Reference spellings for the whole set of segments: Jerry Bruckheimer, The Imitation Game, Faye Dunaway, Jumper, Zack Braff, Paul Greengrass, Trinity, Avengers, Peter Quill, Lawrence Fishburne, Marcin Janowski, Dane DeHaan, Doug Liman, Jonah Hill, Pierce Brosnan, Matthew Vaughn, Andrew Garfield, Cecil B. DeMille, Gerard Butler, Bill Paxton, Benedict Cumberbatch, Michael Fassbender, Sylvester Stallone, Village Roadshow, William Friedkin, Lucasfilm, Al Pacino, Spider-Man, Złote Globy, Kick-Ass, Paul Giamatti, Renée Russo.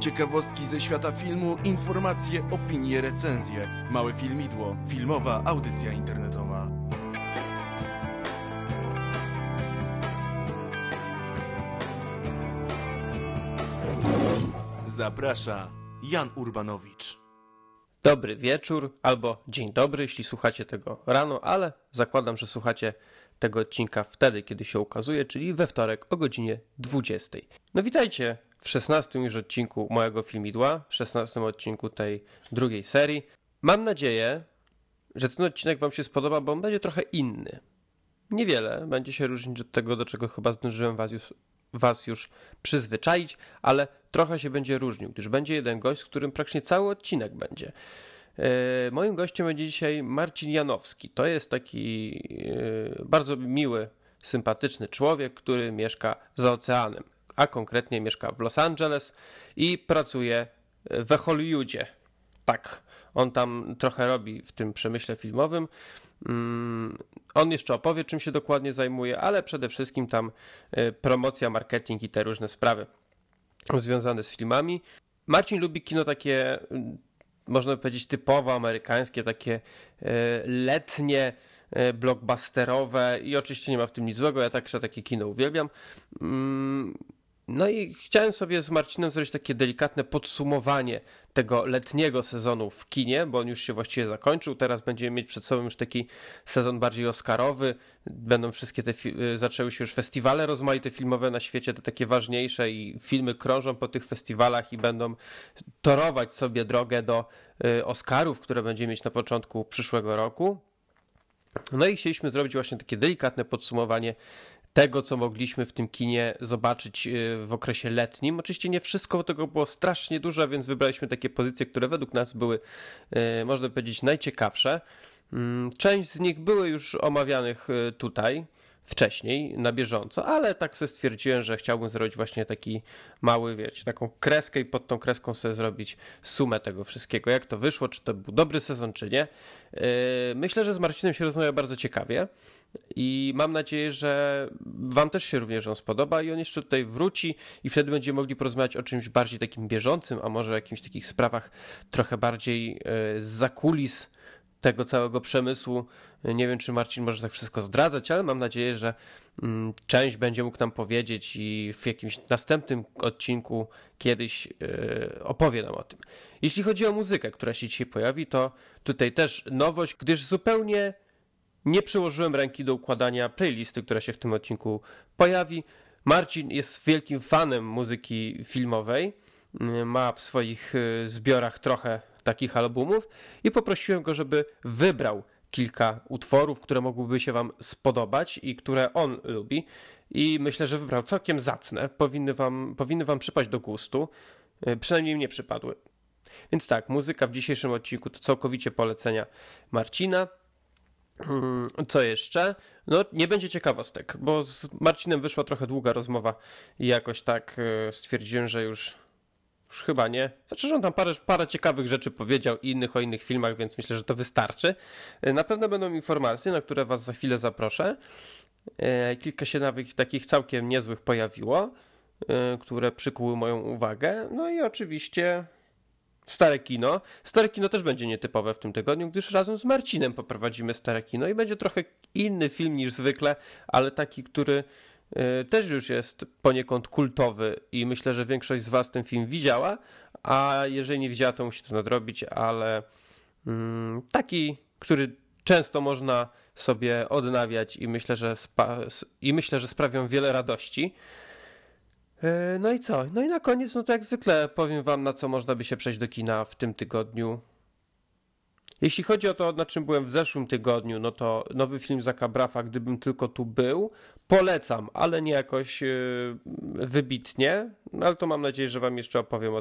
Ciekawostki ze świata filmu, informacje, opinie, recenzje. Małe filmidło, filmowa audycja internetowa. Zaprasza Jan Urbanowicz. Dobry wieczór albo dzień dobry, jeśli słuchacie tego rano, ale zakładam, że słuchacie tego odcinka wtedy, kiedy się ukazuje, czyli we wtorek o godzinie 20. No witajcie w 16 już odcinku mojego filmidła, w 16 odcinku tej drugiej serii. Mam nadzieję, że ten odcinek wam się spodoba, bo on będzie trochę inny. Niewiele będzie się różnić od tego, do czego chyba zdążyłem was już przyzwyczaić, ale trochę się będzie różnił, gdyż będzie jeden gość, z którym praktycznie cały odcinek będzie. Moim gościem będzie dzisiaj Marcin Janowski. To jest taki bardzo miły, sympatyczny człowiek, który mieszka za oceanem, a konkretnie mieszka w Los Angeles i pracuje we Hollywoodzie. Tak, on tam trochę robi w tym przemyśle filmowym. On jeszcze opowie, czym się dokładnie zajmuje, ale przede wszystkim tam promocja, marketing i te różne sprawy związane z filmami. Marcin lubi kino takie, można by powiedzieć, typowo amerykańskie, takie letnie, blockbusterowe i oczywiście nie ma w tym nic złego, ja także takie kino uwielbiam. No i chciałem sobie z Marcinem zrobić takie delikatne podsumowanie tego letniego sezonu w kinie, bo on już się właściwie zakończył. Teraz będziemy mieć przed sobą już taki sezon bardziej oscarowy. Będą wszystkie te, zaczęły się już festiwale rozmaite filmowe na świecie, te takie ważniejsze i filmy krążą po tych festiwalach i będą torować sobie drogę do Oscarów, które będziemy mieć na początku przyszłego roku. No i chcieliśmy zrobić właśnie takie delikatne podsumowanie tego, co mogliśmy w tym kinie zobaczyć w okresie letnim. Oczywiście nie wszystko, bo tego było strasznie dużo, więc wybraliśmy takie pozycje, które według nas były, można powiedzieć, najciekawsze. Część z nich były już omawianych tutaj wcześniej, na bieżąco, ale tak sobie stwierdziłem, że chciałbym zrobić właśnie taki mały, wiecie, taką kreskę i pod tą kreską sobie zrobić sumę tego wszystkiego, jak to wyszło, czy to był dobry sezon, czy nie. Myślę, że z Marcinem się rozmawia bardzo ciekawie i mam nadzieję, że wam też się również on spodoba i on jeszcze tutaj wróci i wtedy będziemy mogli porozmawiać o czymś bardziej takim bieżącym, a może o jakimś takich sprawach trochę bardziej zza kulis tego całego przemysłu. Nie wiem, czy Marcin może tak wszystko zdradzać, ale mam nadzieję, że część będzie mógł nam powiedzieć i w jakimś następnym odcinku kiedyś opowie nam o tym. Jeśli chodzi o muzykę, która się dzisiaj pojawi, to tutaj też nowość, gdyż zupełnie nie przyłożyłem ręki do układania playlisty, która się w tym odcinku pojawi. Marcin jest wielkim fanem muzyki filmowej. Ma w swoich zbiorach trochę takich albumów i poprosiłem go, żeby wybrał kilka utworów, które mogłyby się wam spodobać i które on lubi. I myślę, że wybrał całkiem zacne. Powinny wam przypaść do gustu. Przynajmniej mnie przypadły. Więc tak, muzyka w dzisiejszym odcinku to całkowicie polecenia Marcina. Co jeszcze? No nie będzie ciekawostek, bo z Marcinem wyszła trochę długa rozmowa i jakoś tak stwierdziłem, że już chyba nie. Znaczy, że on tam parę ciekawych rzeczy powiedział i innych o innych filmach, więc myślę, że to wystarczy. Na pewno będą informacje, na które was za chwilę zaproszę. Kilka się nawet takich całkiem niezłych pojawiło, które przykuły moją uwagę. No i oczywiście stare kino. Stare kino też będzie nietypowe w tym tygodniu, gdyż razem z Marcinem poprowadzimy stare kino i będzie trochę inny film niż zwykle, ale taki, który też już jest poniekąd kultowy i myślę, że większość z was ten film widziała, a jeżeli nie widziała, to musi to nadrobić, ale taki, który często można sobie odnawiać i myślę, że sprawią wiele radości. No i co? No i na koniec, no to jak zwykle powiem wam, na co można by się przejść do kina w tym tygodniu. Jeśli chodzi o to, na czym byłem w zeszłym tygodniu, no to nowy film Zacka Braffa, Gdybym tylko tu był, polecam, ale nie jakoś wybitnie, no ale to mam nadzieję, że wam jeszcze opowiem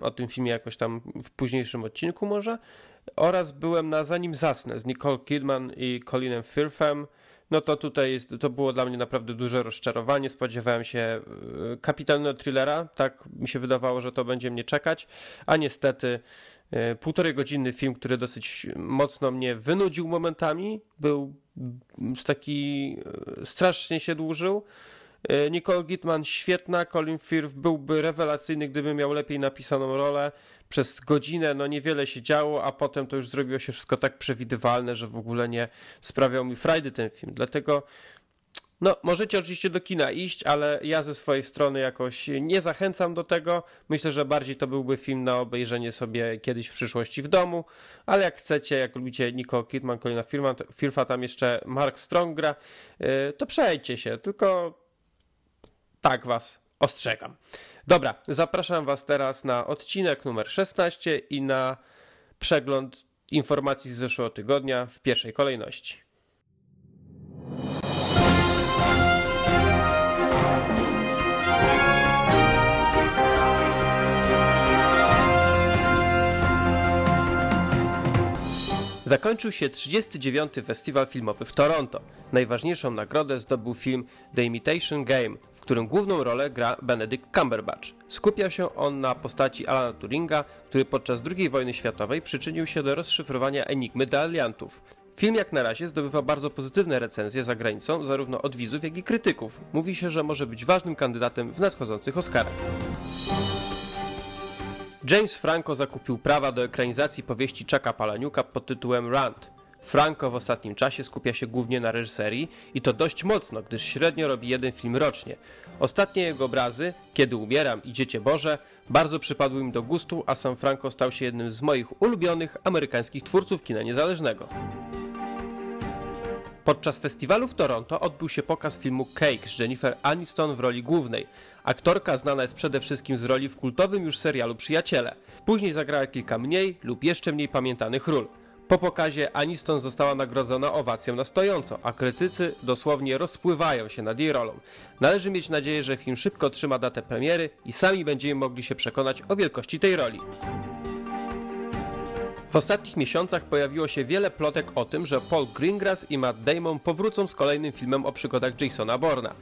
o tym filmie jakoś tam w późniejszym odcinku może. Oraz byłem na Zanim zasnę z Nicole Kidman i Colinem Firthem. No to tutaj to było dla mnie naprawdę duże rozczarowanie. Spodziewałem się kapitalnego thrillera, tak mi się wydawało, że to będzie mnie czekać, a niestety półtorej godzinny film, który dosyć mocno mnie wynudził momentami, był taki strasznie się dłużył, Nicole Kidman świetna, Colin Firth byłby rewelacyjny, gdyby miał lepiej napisaną rolę. Przez godzinę no niewiele się działo, a potem to już zrobiło się wszystko tak przewidywalne, że w ogóle nie sprawiał mi frajdy ten film. Dlatego no, możecie oczywiście do kina iść, ale ja ze swojej strony jakoś nie zachęcam do tego. Myślę, że bardziej to byłby film na obejrzenie sobie kiedyś w przyszłości w domu, ale jak chcecie, jak lubicie Nicole Kidman, Colina Firtha, tam jeszcze Mark Strong gra, to przejdźcie się, tylko tak was ostrzegam. Dobra, zapraszam was teraz na odcinek numer 16 i na przegląd informacji z zeszłego tygodnia w pierwszej kolejności. Zakończył się 39. Festiwal Filmowy w Toronto. Najważniejszą nagrodę zdobył film The Imitation Game, w którym główną rolę gra Benedict Cumberbatch. Skupiał się on na postaci Alana Turinga, który podczas II wojny światowej przyczynił się do rozszyfrowania Enigmy dla aliantów. Film jak na razie zdobywa bardzo pozytywne recenzje za granicą, zarówno od widzów, jak i krytyków. Mówi się, że może być ważnym kandydatem w nadchodzących Oscarach. James Franco zakupił prawa do ekranizacji powieści Chucka Palahniuka pod tytułem Rant. Franco w ostatnim czasie skupia się głównie na reżyserii i to dość mocno, gdyż średnio robi jeden film rocznie. Ostatnie jego obrazy, Kiedy umieram i Dziecię Boże, bardzo przypadły im do gustu, a sam Franco stał się jednym z moich ulubionych amerykańskich twórców kina niezależnego. Podczas festiwalu w Toronto odbył się pokaz filmu Cake z Jennifer Aniston w roli głównej. Aktorka znana jest przede wszystkim z roli w kultowym już serialu Przyjaciele. Później zagrała kilka mniej lub jeszcze mniej pamiętanych ról. Po pokazie Aniston została nagrodzona owacją na stojąco, a krytycy dosłownie rozpływają się nad jej rolą. Należy mieć nadzieję, że film szybko otrzyma datę premiery i sami będziemy mogli się przekonać o wielkości tej roli. W ostatnich miesiącach pojawiło się wiele plotek o tym, że Paul Greengrass i Matt Damon powrócą z kolejnym filmem o przygodach Jasona Borna.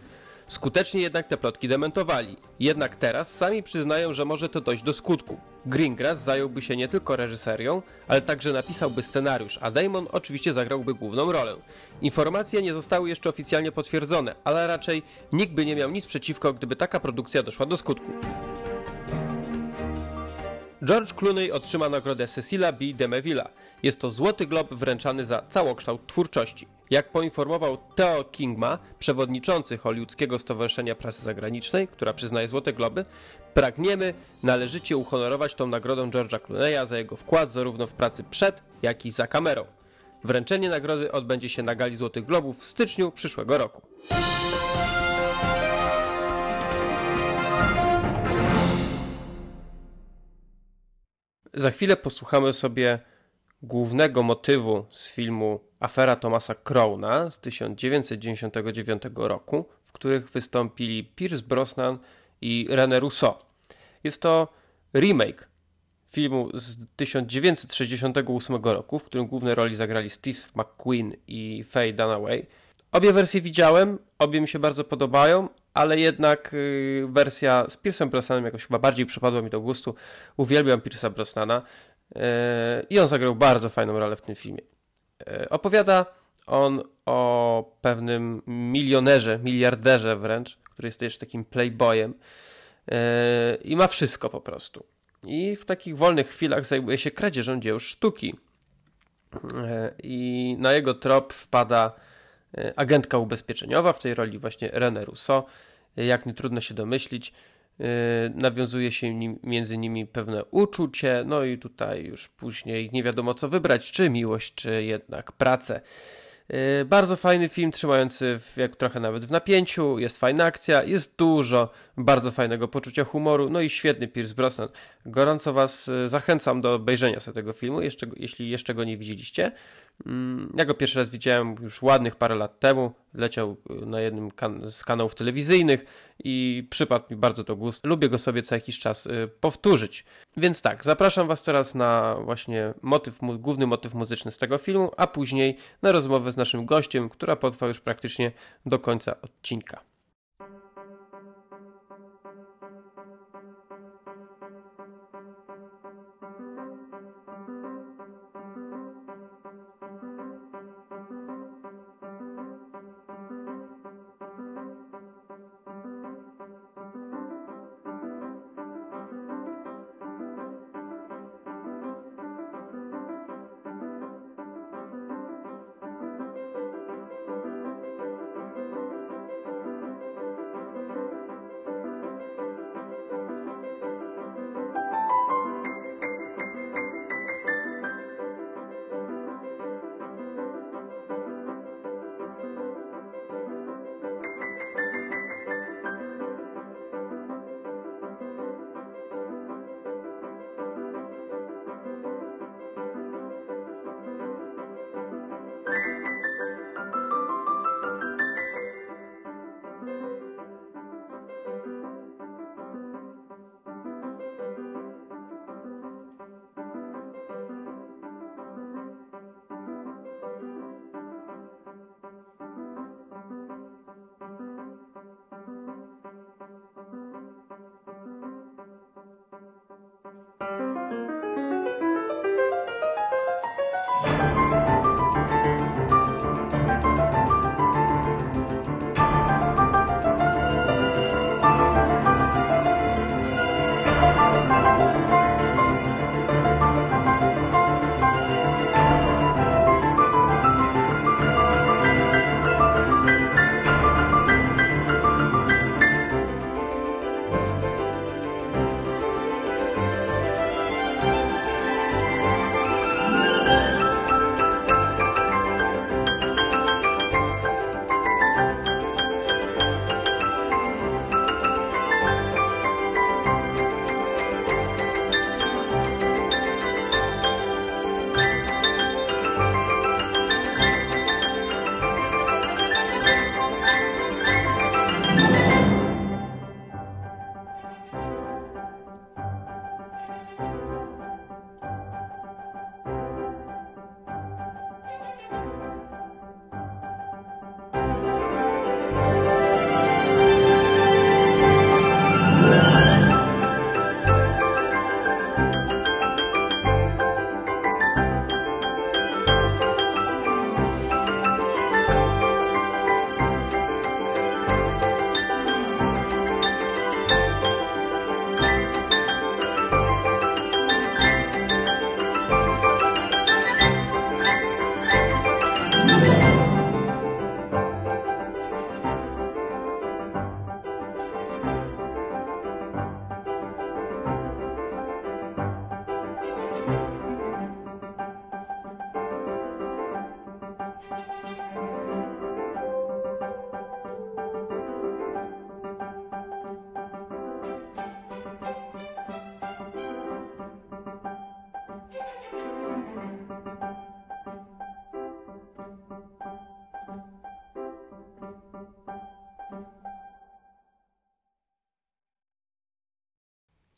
Skutecznie jednak te plotki dementowali. Jednak teraz sami przyznają, że może to dojść do skutku. Greengrass zająłby się nie tylko reżyserią, ale także napisałby scenariusz, a Damon oczywiście zagrałby główną rolę. Informacje nie zostały jeszcze oficjalnie potwierdzone, ale raczej nikt by nie miał nic przeciwko, gdyby taka produkcja doszła do skutku. George Clooney otrzyma nagrodę Cecila B. DeMille'a. Jest to Złoty Glob wręczany za całokształt twórczości. Jak poinformował Theo Kingma, przewodniczący Hollywoodzkiego Stowarzyszenia Prasy Zagranicznej, która przyznaje Złote Globy, pragniemy należycie uhonorować tą nagrodą George'a Clooney'a za jego wkład zarówno w pracy przed, jak i za kamerą. Wręczenie nagrody odbędzie się na gali Złotych Globów w styczniu przyszłego roku. Za chwilę posłuchamy sobie głównego motywu z filmu Afera Thomasa Crowna z 1999 roku, w których wystąpili Pierce Brosnan i Renée Russo. Jest to remake filmu z 1968 roku, w którym główne roli zagrali Steve McQueen i Faye Dunaway. Obie wersje widziałem, obie mi się bardzo podobają, ale jednak wersja z Pierce'em Brosnanem jakoś chyba bardziej przypadła mi do gustu. Uwielbiam Pierce'a Brosnana i on zagrał bardzo fajną rolę w tym filmie. Opowiada on o pewnym milionerze, miliarderze wręcz, który jest też takim playboyem i ma wszystko po prostu. I w takich wolnych chwilach zajmuje się kradzieżą dzieł sztuki. I na jego trop wpada agentka ubezpieczeniowa, w tej roli właśnie Renée Russo. Jak nie trudno się domyślić, nawiązuje się między nimi pewne uczucie, no i tutaj już później nie wiadomo co wybrać, czy miłość, czy jednak pracę. Bardzo fajny film, trzymający jak trochę nawet w napięciu, jest fajna akcja, jest dużo bardzo fajnego poczucia humoru, no i świetny Pierce Brosnan. Gorąco was zachęcam do obejrzenia sobie tego filmu, jeśli jeszcze go nie widzieliście. Ja go pierwszy raz widziałem już ładnych parę lat temu, leciał na jednym z kanałów telewizyjnych i przypadł mi bardzo do gustu. Lubię go sobie co jakiś czas powtórzyć. Więc tak, zapraszam was teraz na właśnie główny motyw muzyczny z tego filmu, a później na rozmowę z naszym gościem, która potrwa już praktycznie do końca odcinka.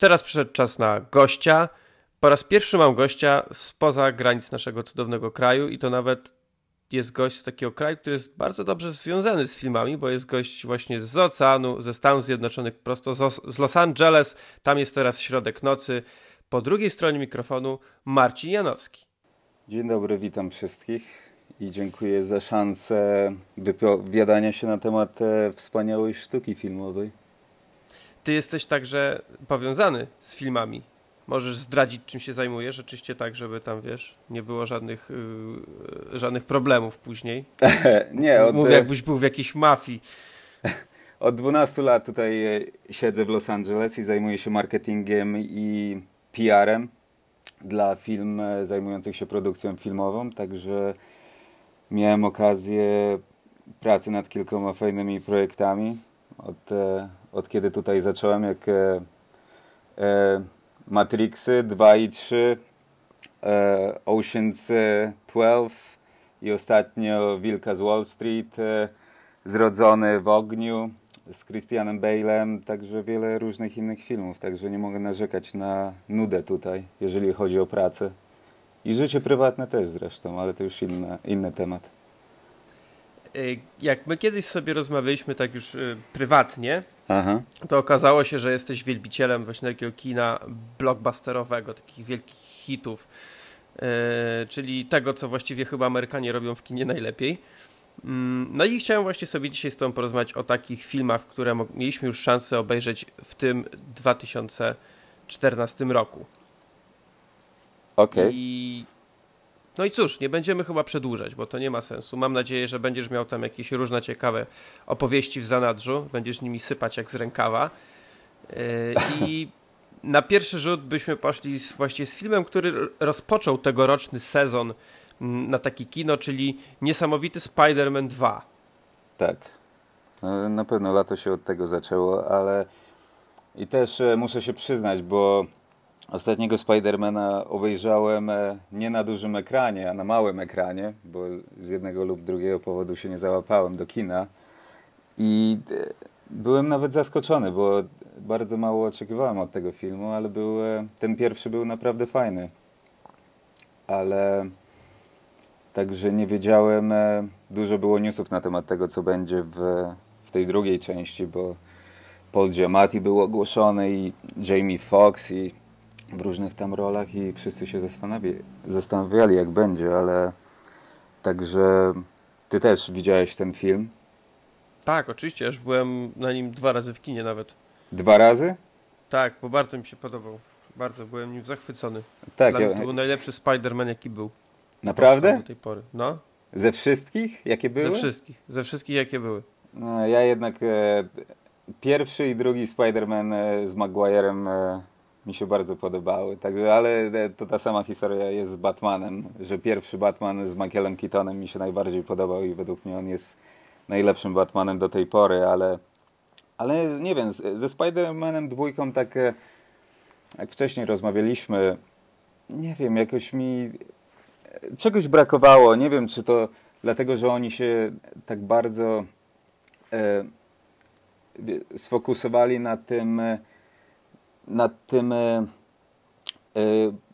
Teraz przyszedł czas na gościa. Po raz pierwszy mam gościa spoza granic naszego cudownego kraju i to nawet jest gość z takiego kraju, który jest bardzo dobrze związany z filmami, bo jest gość właśnie z oceanu, ze Stanów Zjednoczonych, prosto z Los Angeles. Tam jest teraz środek nocy. Po drugiej stronie mikrofonu Marcin Janowski. Dzień dobry, witam wszystkich i dziękuję za szansę wypowiadania się na temat wspaniałej sztuki filmowej. Ty jesteś także powiązany z filmami. Możesz zdradzić, czym się zajmujesz, rzeczywiście tak, żeby tam, wiesz, nie było żadnych problemów później. Nie, mówię, jakbyś był w jakiejś mafii. Od 12 lat tutaj siedzę w Los Angeles i zajmuję się marketingiem i PR-em dla firm zajmujących się produkcją filmową, także miałem okazję pracy nad kilkoma fajnymi projektami od kiedy tutaj zacząłem, jak Matrixy 2 i 3, Ocean's 12 i ostatnio Wilka z Wall Street, Zrodzony w ogniu z Christianem Bale'em, także wiele różnych innych filmów, także nie mogę narzekać na nudę tutaj, jeżeli chodzi o pracę. I życie prywatne też zresztą, ale to już inny temat. Jak my kiedyś sobie rozmawialiśmy tak już prywatnie, to okazało się, że jesteś wielbicielem właśnie takiego kina blockbusterowego, takich wielkich hitów, czyli tego, co właściwie chyba Amerykanie robią w kinie najlepiej. No i chciałem właśnie sobie dzisiaj z tobą porozmawiać o takich filmach, które mieliśmy już szansę obejrzeć w tym 2014 roku. Okej. No i cóż, nie będziemy chyba przedłużać, bo to nie ma sensu. Mam nadzieję, że będziesz miał tam jakieś różne ciekawe opowieści w zanadrzu. Będziesz nimi sypać jak z rękawa. I na pierwszy rzut byśmy poszli właśnie z filmem, który rozpoczął tegoroczny sezon na takie kino, czyli niesamowity Spider-Man 2. Tak. Na pewno lato się od tego zaczęło, ale i też muszę się przyznać, bo ostatniego Spidermana obejrzałem nie na dużym ekranie, a na małym ekranie, bo z jednego lub drugiego powodu się nie załapałem do kina i byłem nawet zaskoczony, bo bardzo mało oczekiwałem od tego filmu, ale ten pierwszy był naprawdę fajny. Ale także nie wiedziałem, dużo było newsów na temat tego, co będzie w tej drugiej części, bo Paul Giamatti był ogłoszony i Jamie Foxx i w różnych tam rolach i wszyscy się zastanawiali, jak będzie, ale także ty też widziałeś ten film? Tak, oczywiście, już byłem na nim 2 razy w kinie nawet. 2 razy? Tak, bo bardzo mi się podobał. Bardzo byłem nim zachwycony. Tak, dla mnie to był najlepszy Spider-Man, jaki był. Naprawdę? Do tej pory. No. Ze wszystkich, jakie były? Ze wszystkich, jakie były. No, ja jednak pierwszy i drugi Spider-Man z Maguirem mi się bardzo podobały. Także, ale to ta sama historia jest z Batmanem, że pierwszy Batman z Michaelem Keatonem mi się najbardziej podobał i według mnie on jest najlepszym Batmanem do tej pory, ale nie wiem, ze Spider-Manem 2 tak jak wcześniej rozmawialiśmy, nie wiem, jakoś mi czegoś brakowało. Nie wiem, czy to dlatego, że oni się tak bardzo sfokusowali na tym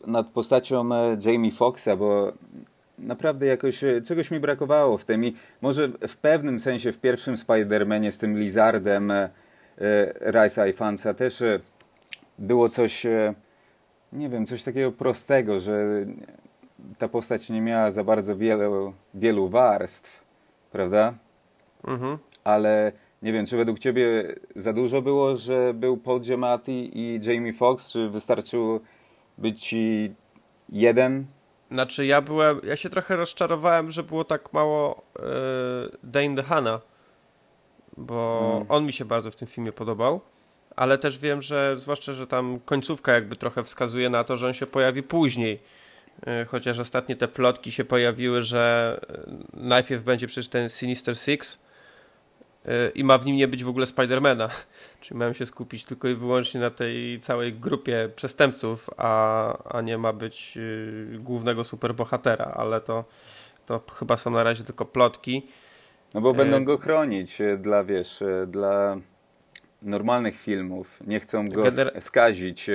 nad postacią Jamie Foxxa, bo naprawdę jakoś czegoś mi brakowało w tym i może w pewnym sensie w pierwszym Spider-Manie z tym Lizardem Rice'a i Fansa też było coś, nie wiem, coś takiego prostego, że ta postać nie miała za bardzo wielu warstw, prawda? Mhm. Ale nie wiem, czy według ciebie za dużo było, że był Paul Giamatti i Jamie Foxx, czy wystarczył być jeden? Znaczy ja się trochę rozczarowałem, że było tak mało Dane DeHaana, bo on mi się bardzo w tym filmie podobał, ale też wiem, że zwłaszcza, że tam końcówka jakby trochę wskazuje na to, że on się pojawi później. Chociaż ostatnie te plotki się pojawiły, że najpierw będzie przecież ten Sinister Six, i ma w nim nie być w ogóle Spidermana. Czyli miałem się skupić tylko i wyłącznie na tej całej grupie przestępców, a nie ma być głównego superbohatera, ale to chyba są na razie tylko plotki. No bo będą go chronić dla normalnych filmów, nie chcą go skazić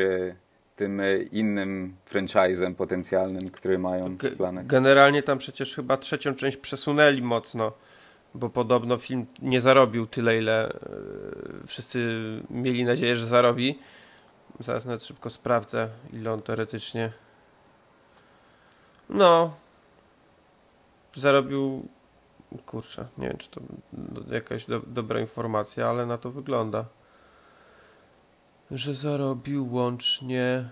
tym innym franchise'em potencjalnym, który mają w planach. Generalnie tam przecież chyba trzecią część przesunęli mocno, bo podobno film nie zarobił tyle, ile wszyscy mieli nadzieję, że zarobi. Zaraz nawet szybko sprawdzę, ile on teoretycznie... No... Zarobił... Kurczę, nie wiem, czy to jakaś dobra informacja, ale na to wygląda. Że zarobił łącznie...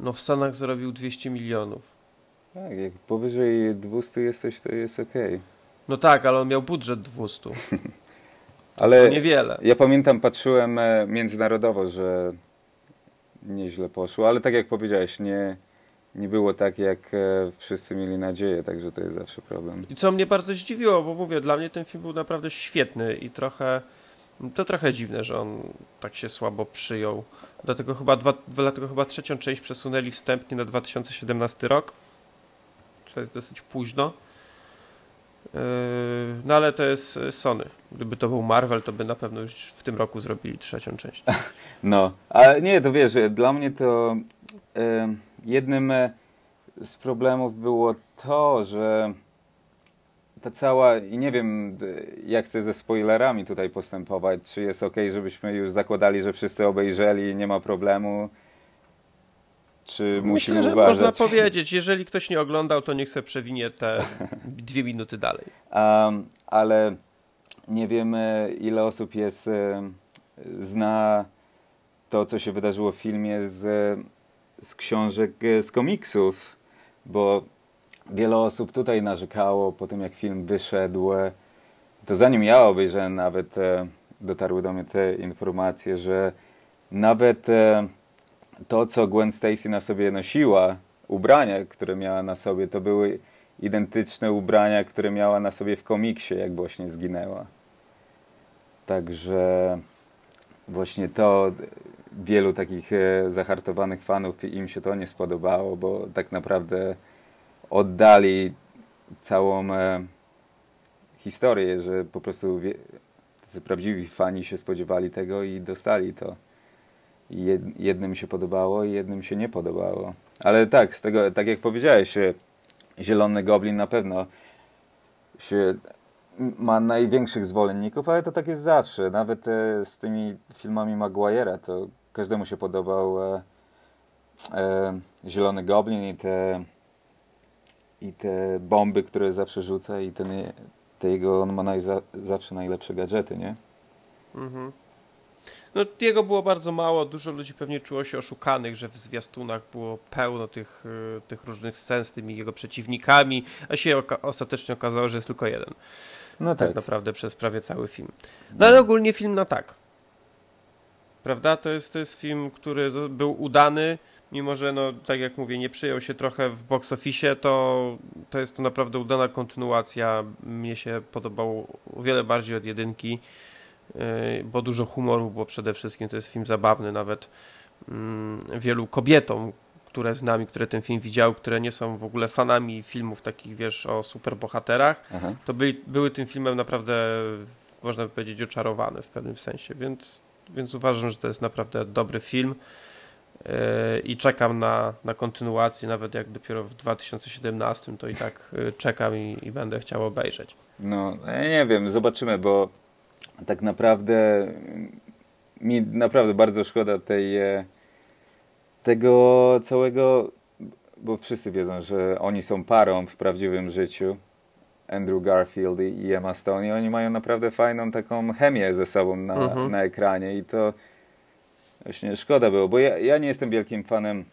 No w Stanach zarobił 200 milionów. Tak, jak powyżej 200 jesteś, to jest okej. No tak, ale on miał budżet 200. Ale niewiele. Ja pamiętam, patrzyłem międzynarodowo, że nieźle poszło, ale tak jak powiedziałeś, nie było tak, jak wszyscy mieli nadzieję, także to jest zawsze problem. I co mnie bardzo zdziwiło, bo mówię, dla mnie ten film był naprawdę świetny i trochę dziwne, że on tak się słabo przyjął. Dlatego chyba trzecią część przesunęli wstępnie na 2017 rok, co jest dosyć późno. No ale to jest Sony. Gdyby to był Marvel, to by na pewno już w tym roku zrobili trzecią część. No, ale nie, to wiesz, dla mnie to jednym z problemów było to, że ta cała, i nie wiem jak chcę ze spoilerami tutaj postępować, czy jest okej, żebyśmy już zakładali, że wszyscy obejrzeli i nie ma problemu. Czy musimy uważać? Myślę, że można powiedzieć, jeżeli ktoś nie oglądał, to niech sobie przewinie te 2 minuty dalej. Ale nie wiemy, ile osób jest zna to, co się wydarzyło w filmie z książek, z komiksów, bo wiele osób tutaj narzekało po tym, jak film wyszedł. To zanim ja obejrzałem, nawet dotarły do mnie te informacje, że nawet... To, co Gwen Stacy na sobie nosiła, ubrania, które miała na sobie, to były identyczne ubrania, które miała na sobie w komiksie, jak właśnie zginęła. Także właśnie to wielu takich zahartowanych fanów, im się to nie spodobało, bo tak naprawdę oddali całą historię, że po prostu tacy prawdziwi fani się spodziewali tego i dostali to. Jednym się podobało i jednym się nie podobało. Ale tak, z tego, tak jak powiedziałeś, Zielony Goblin na pewno się ma największych zwolenników, ale to tak jest zawsze. Nawet z tymi filmami Maguire'a to każdemu się podobał Zielony Goblin i te bomby, które zawsze rzuca i te jego, on ma zawsze najlepsze gadżety, nie? Mhm. No, jego było bardzo mało, dużo ludzi pewnie czuło się oszukanych, że w zwiastunach było pełno tych różnych scen z tymi jego przeciwnikami, a się ostatecznie okazało, że jest tylko jeden. No tak. Tak naprawdę przez prawie cały film. No ale ogólnie film na tak. Prawda? To jest film, który był udany, mimo że, no tak jak mówię, nie przyjął się trochę w box office, to jest to naprawdę udana kontynuacja. Mnie się podobał o wiele bardziej od jedynki. Bo dużo humoru, bo przede wszystkim to jest film zabawny, nawet wielu kobietom, które z nami, które ten film widziały, które nie są w ogóle fanami filmów takich, wiesz, o superbohaterach, to były tym filmem naprawdę, można by powiedzieć, oczarowane w pewnym sensie, więc uważam, że to jest naprawdę dobry film i czekam na kontynuację, nawet jak dopiero w 2017, to i tak czekam i będę chciał obejrzeć. No, nie wiem, zobaczymy, bo tak naprawdę mi naprawdę bardzo szkoda tego całego, bo wszyscy wiedzą, że oni są parą w prawdziwym życiu, Andrew Garfield i Emma Stone, i oni mają naprawdę fajną taką chemię ze sobą na ekranie i to właśnie szkoda było, bo ja nie jestem wielkim fanem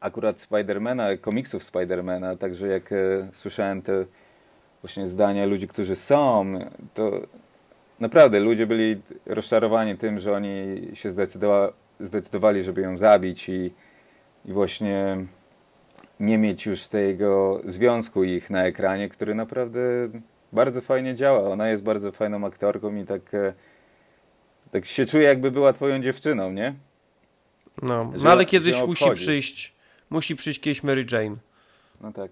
akurat Spidermana, komiksów Spidermana, także jak słyszałem te właśnie zdania ludzi, którzy są, to naprawdę ludzie byli rozczarowani tym, że oni się zdecydowali, żeby ją zabić i właśnie nie mieć już tego związku ich na ekranie, który naprawdę bardzo fajnie działa. Ona jest bardzo fajną aktorką i tak się czuje, jakby była twoją dziewczyną, nie? No, że, ale kiedyś musi przyjść kiedyś Mary Jane. No tak.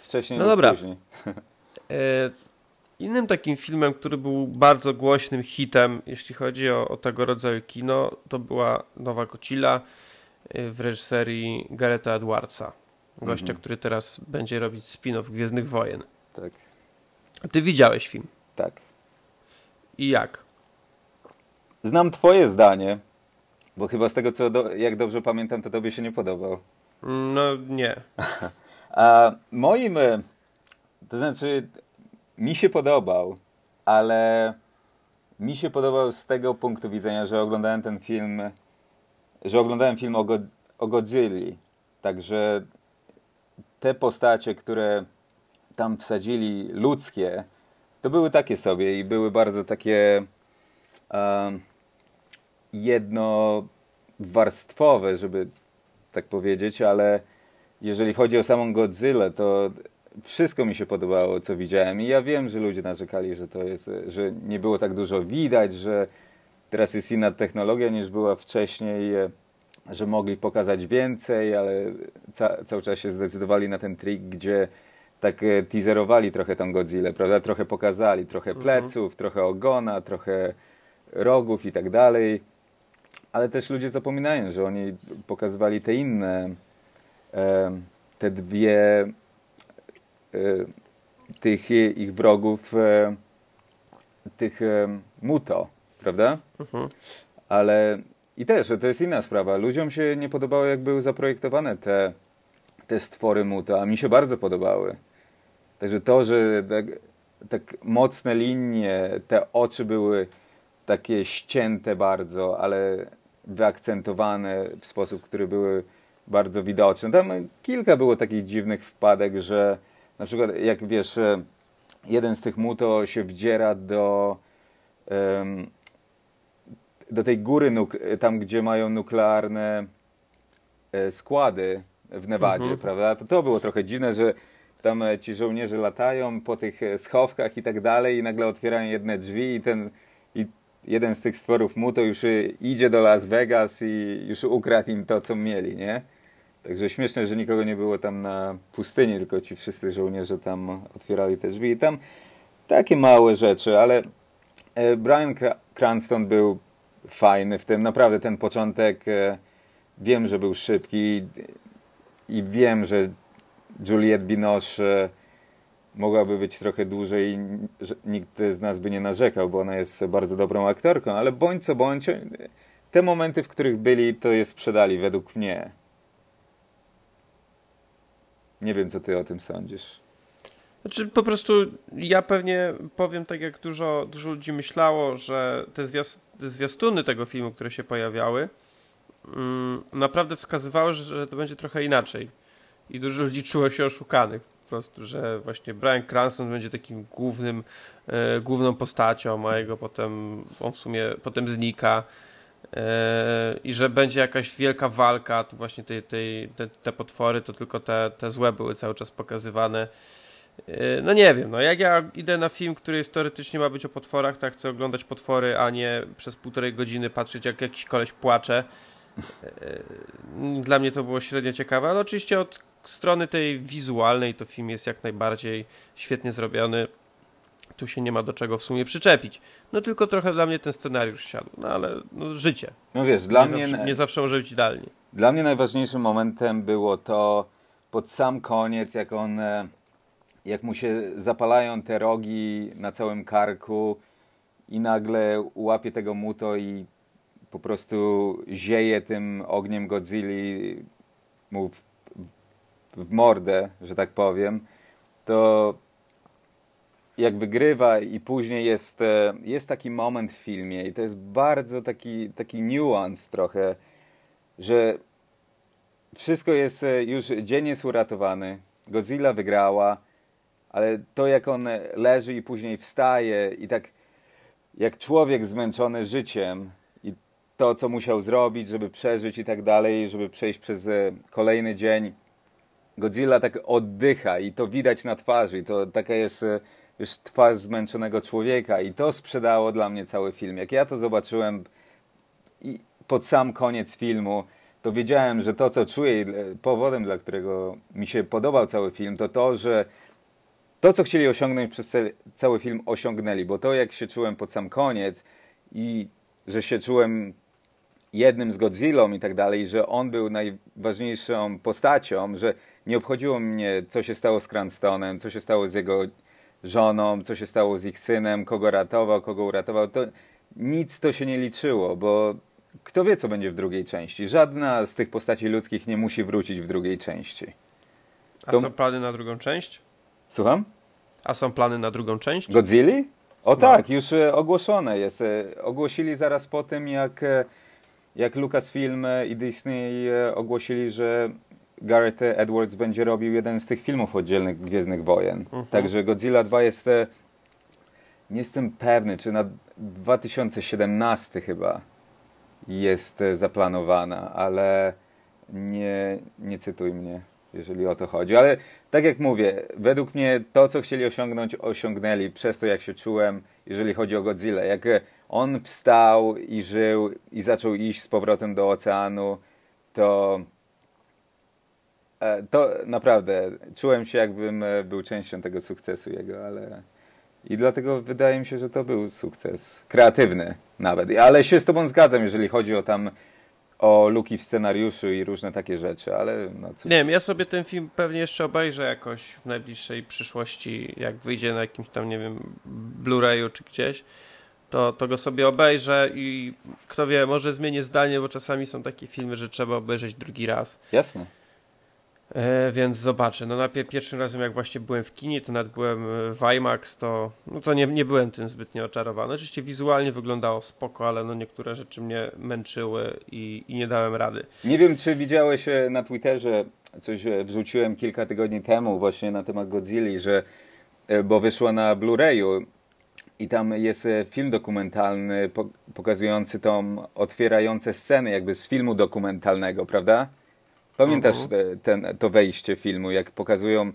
Wcześniej lub później. Innym takim filmem, który był bardzo głośnym hitem, jeśli chodzi o tego rodzaju kino, to była nowa Godzilla w reżyserii Garetha Edwardsa. Gościa, który teraz będzie robić spin-off Gwiezdnych Wojen. Tak. Ty widziałeś film? Tak. I jak? Znam twoje zdanie, bo chyba z tego, co jak dobrze pamiętam, to tobie się nie podobał. No nie. A moim... To znaczy... Mi się podobał, ale mi się podobał z tego punktu widzenia, że oglądałem ten film, że oglądałem film o Godzilli. Także te postacie, które tam wsadzili ludzkie, to były takie sobie i były bardzo takie jednowarstwowe, żeby tak powiedzieć, ale jeżeli chodzi o samą Godzillę, to wszystko mi się podobało, co widziałem. I ja wiem, że ludzie narzekali, że to jest, że nie było tak dużo widać, że teraz jest inna technologia niż była wcześniej, że mogli pokazać więcej, ale cały czas się zdecydowali na ten trik, gdzie tak teaserowali trochę tą Godzillę, prawda? Trochę pokazali, trochę pleców, trochę ogona, trochę rogów i tak dalej. Ale też ludzie zapominają, że oni pokazywali te inne, te dwie... tych ich wrogów, tych muto, prawda? Ale i też, to jest inna sprawa. Ludziom się nie podobało, jak były zaprojektowane te stwory muto, a mi się bardzo podobały. Także to, że tak mocne linie, te oczy były takie ścięte bardzo, ale wyakcentowane w sposób, który były bardzo widoczne. Tam kilka było takich dziwnych wpadek, że na przykład, jak wiesz, jeden z tych muto się wdziera do tej góry, tam gdzie mają nuklearne składy w Nevadzie, prawda? To było trochę dziwne, że tam ci żołnierze latają po tych schowkach i tak dalej i nagle otwierają jedne drzwi i jeden z tych stworów muto już idzie do Las Vegas i już ukradł im to, co mieli, nie? Także śmieszne, że nikogo nie było tam na pustyni, tylko ci wszyscy żołnierze tam otwierali te drzwi. I tam takie małe rzeczy, ale Bryan Cranston był fajny w tym. Naprawdę ten początek, wiem, że był szybki i wiem, że Juliette Binoche mogłaby być trochę dłużej i nikt z nas by nie narzekał, bo ona jest bardzo dobrą aktorką, ale bądź co bądź, te momenty, w których byli, to je sprzedali według mnie. Nie wiem, co ty o tym sądzisz. Znaczy, po prostu ja pewnie powiem tak, jak dużo ludzi myślało, że te zwiastuny tego filmu, które się pojawiały, naprawdę wskazywały, że to będzie trochę inaczej. I dużo ludzi czuło się oszukanych po prostu, że właśnie Bryan Cranston będzie takim główną postacią, a jego potem, on w sumie potem znika. I że będzie jakaś wielka walka, tu właśnie te potwory, to tylko te złe były cały czas pokazywane. No nie wiem, no jak ja idę na film, który jest teoretycznie ma być o potworach, tak chcę oglądać potwory, a nie przez 1,5 godziny patrzeć, jak jakiś koleś płacze. Dla mnie to było średnio ciekawe, ale oczywiście od strony tej wizualnej to film jest jak najbardziej świetnie zrobiony. Tu się nie ma do czego w sumie przyczepić. No tylko trochę dla mnie ten scenariusz siadł. No ale no, życie. No wiesz, dla mnie... nie zawsze może być idealnie. Dla mnie najważniejszym momentem było to pod sam koniec, jak mu się zapalają te rogi na całym karku i nagle łapie tego muto i po prostu zieje tym ogniem Godzilli mu w mordę, że tak powiem, to... jak wygrywa i później jest taki moment w filmie i to jest bardzo taki niuans trochę, że wszystko jest już, dzień jest uratowany, Godzilla wygrała, ale to jak on leży i później wstaje i tak jak człowiek zmęczony życiem i to, co musiał zrobić, żeby przeżyć i tak dalej, żeby przejść przez kolejny dzień, Godzilla tak oddycha i to widać na twarzy i to taka jest... już twarz zmęczonego człowieka i to sprzedało dla mnie cały film. Jak ja to zobaczyłem i pod sam koniec filmu, to wiedziałem, że to, co czuję i powodem, dla którego mi się podobał cały film, to to, że To, co chcieli osiągnąć przez cały film, osiągnęli, bo to, jak się czułem pod sam koniec i że się czułem jednym z Godzillą i tak dalej, że on był najważniejszą postacią, że nie obchodziło mnie, co się stało z Cranstonem, co się stało z jego żoną, co się stało z ich synem, kogo uratował, to nic to się nie liczyło, bo kto wie, co będzie w drugiej części. Żadna z tych postaci ludzkich nie musi wrócić w drugiej części. A są plany na drugą część? Słucham? A są plany na drugą część? Godzilli? O tak, no. Już ogłoszone jest. Ogłosili zaraz po tym, jak Lucasfilm i Disney ogłosili, że Gareth Edwards będzie robił jeden z tych filmów oddzielnych Gwiezdnych Wojen. Także Godzilla 2 jest... Nie jestem pewny, czy na 2017 chyba jest zaplanowana, ale nie cytuj mnie, jeżeli o to chodzi. Ale tak jak mówię, według mnie to, co chcieli osiągnąć, osiągnęli przez to, jak się czułem, jeżeli chodzi o Godzilla. Jak on wstał i żył i zaczął iść z powrotem do oceanu, to naprawdę czułem się, jakbym był częścią tego sukcesu jego, ale... I dlatego wydaje mi się, że to był sukces. Kreatywny nawet. Ale się z tobą zgadzam, jeżeli chodzi o luki w scenariuszu i różne takie rzeczy, ale no cóż. Nie wiem, ja sobie ten film pewnie jeszcze obejrzę jakoś w najbliższej przyszłości, jak wyjdzie na jakimś tam, nie wiem, Blu-rayu czy gdzieś, to go sobie obejrzę i kto wie, może zmienię zdanie, bo czasami są takie filmy, że trzeba obejrzeć drugi raz. Jasne. Więc zobaczę. No na pierwszym razem, jak właśnie byłem w kinie, to nawet byłem w IMAX, to nie byłem tym zbytnio oczarowany. Oczywiście wizualnie wyglądało spoko, ale no niektóre rzeczy mnie męczyły i nie dałem rady. Nie wiem, czy widziałeś na Twitterze, coś wrzuciłem kilka tygodni temu właśnie na temat Godzilli, bo wyszła na Blu-rayu i tam jest film dokumentalny pokazujący tą otwierające sceny jakby z filmu dokumentalnego, prawda? Pamiętasz to wejście filmu, jak pokazują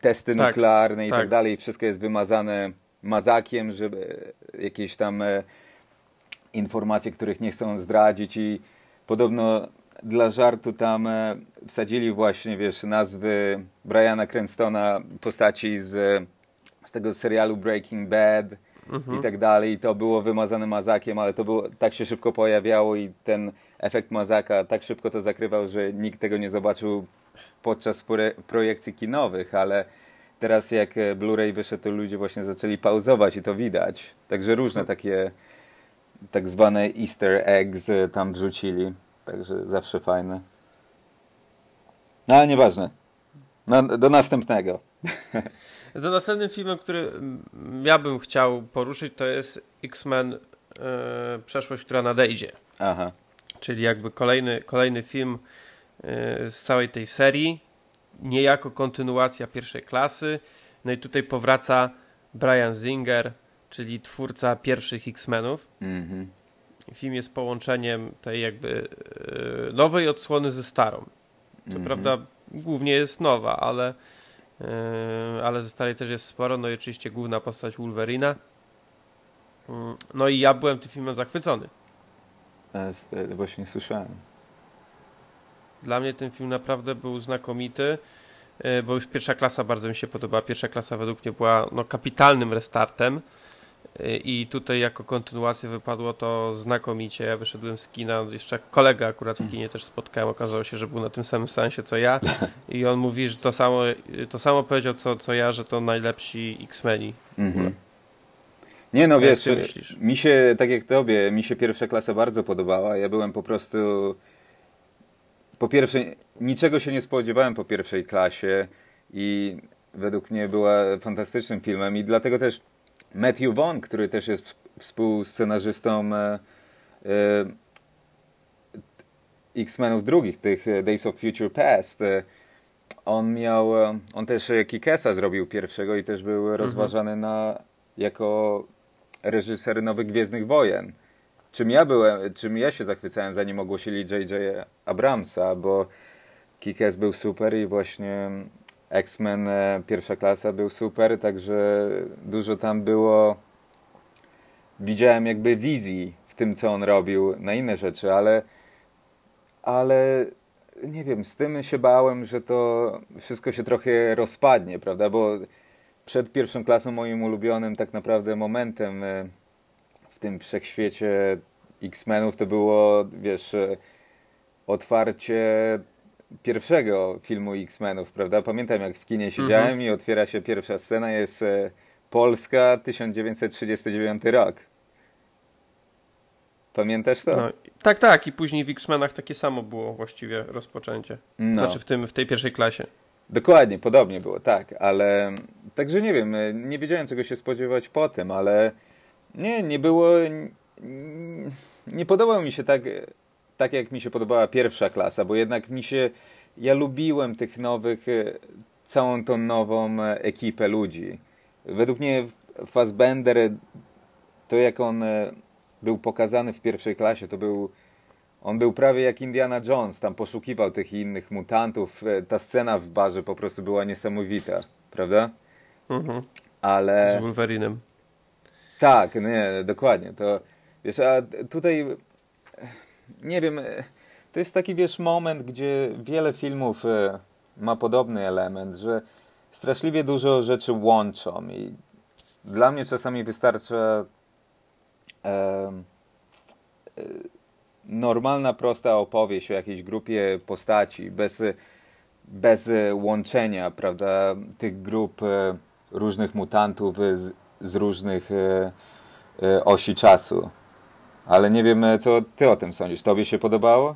testy nuklearne i tak dalej, wszystko jest wymazane mazakiem, żeby jakieś tam informacje, których nie chcą zdradzić i podobno dla żartu tam wsadzili właśnie, wiesz, nazwy Bryana Cranstona, postaci z tego serialu Breaking Bad i tak dalej. I to było wymazane mazakiem, ale to było, tak się szybko pojawiało i ten efekt mazaka tak szybko to zakrywał, że nikt tego nie zobaczył podczas projekcji kinowych, ale teraz jak Blu-ray wyszedł, to ludzie właśnie zaczęli pauzować i to widać. Także różne takie tak zwane easter eggs tam wrzucili. Także zawsze fajne. No ale nieważne. Do następnego. Do następnym filmem, który ja bym chciał poruszyć, to jest X-Men Przeszłość, która nadejdzie. Aha. Czyli jakby kolejny film z całej tej serii, niejako kontynuacja pierwszej klasy. No i tutaj powraca Bryan Singer, czyli twórca pierwszych X-Menów. Film jest połączeniem tej jakby nowej odsłony ze starą. To prawda, głównie jest nowa, ale ze starej też jest sporo. No i oczywiście główna postać Wolverina. No i ja byłem tym filmem zachwycony. Właśnie słyszałem. Dla mnie ten film naprawdę był znakomity, bo już pierwsza klasa bardzo mi się podobała. Pierwsza klasa według mnie była kapitalnym restartem i tutaj jako kontynuację wypadło to znakomicie. Ja wyszedłem z kina, jeszcze kolega akurat w kinie też spotkałem, okazało się, że był na tym samym seansie co ja i on mówi, że to samo powiedział co ja, że to najlepsi X-Meni. Nie no, wiesz, mi się, tak jak tobie, mi się pierwsza klasa bardzo podobała. Ja byłem po prostu... Po pierwsze, niczego się nie spodziewałem po pierwszej klasie i według mnie była fantastycznym filmem i dlatego też Matthew Vaughn, który też jest współscenarzystą X-Menów drugich, tych Days of Future Past, on też Kick-Assa zrobił pierwszego i też był rozważany jako reżyser Nowych Gwiezdnych Wojen. Czym ja się zachwycałem, zanim ogłosili J.J. Abramsa, bo Kick-Ass był super i właśnie X-Men pierwsza klasa był super, także dużo tam było. Widziałem jakby wizji w tym, co on robił na inne rzeczy, ale nie wiem, z tym się bałem, że to wszystko się trochę rozpadnie, prawda, bo przed pierwszą klasą moim ulubionym tak naprawdę momentem w tym wszechświecie X-Menów to było, wiesz, otwarcie pierwszego filmu X-Menów, prawda? Pamiętam, jak w kinie siedziałem i otwiera się pierwsza scena, jest Polska, 1939 rok. Pamiętasz to? No, tak, tak. I później w X-Menach takie samo było właściwie rozpoczęcie. No. Znaczy w tej pierwszej klasie. Dokładnie, podobnie było, tak. Ale także nie wiem, nie wiedziałem, czego się spodziewać potem, ale nie było... Nie podobał mi się tak, jak mi się podobała pierwsza klasa, bo jednak ja lubiłem tych nowych, całą tą nową ekipę ludzi. Według mnie Fassbender, to jak on był pokazany w pierwszej klasie, on był prawie jak Indiana Jones, tam poszukiwał tych innych mutantów. Ta scena w barze po prostu była niesamowita, prawda? Mhm. Ale... Z Wolverinem. Tak, nie, dokładnie. To, wiesz, a tutaj, nie wiem, to jest taki, wiesz, moment, gdzie wiele filmów ma podobny element, że straszliwie dużo rzeczy łączą i dla mnie czasami wystarcza normalna, prosta opowieść o jakiejś grupie postaci, bez łączenia, prawda, tych grup różnych mutantów z różnych osi czasu. Ale nie wiem, co ty o tym sądzisz. Tobie się podobało?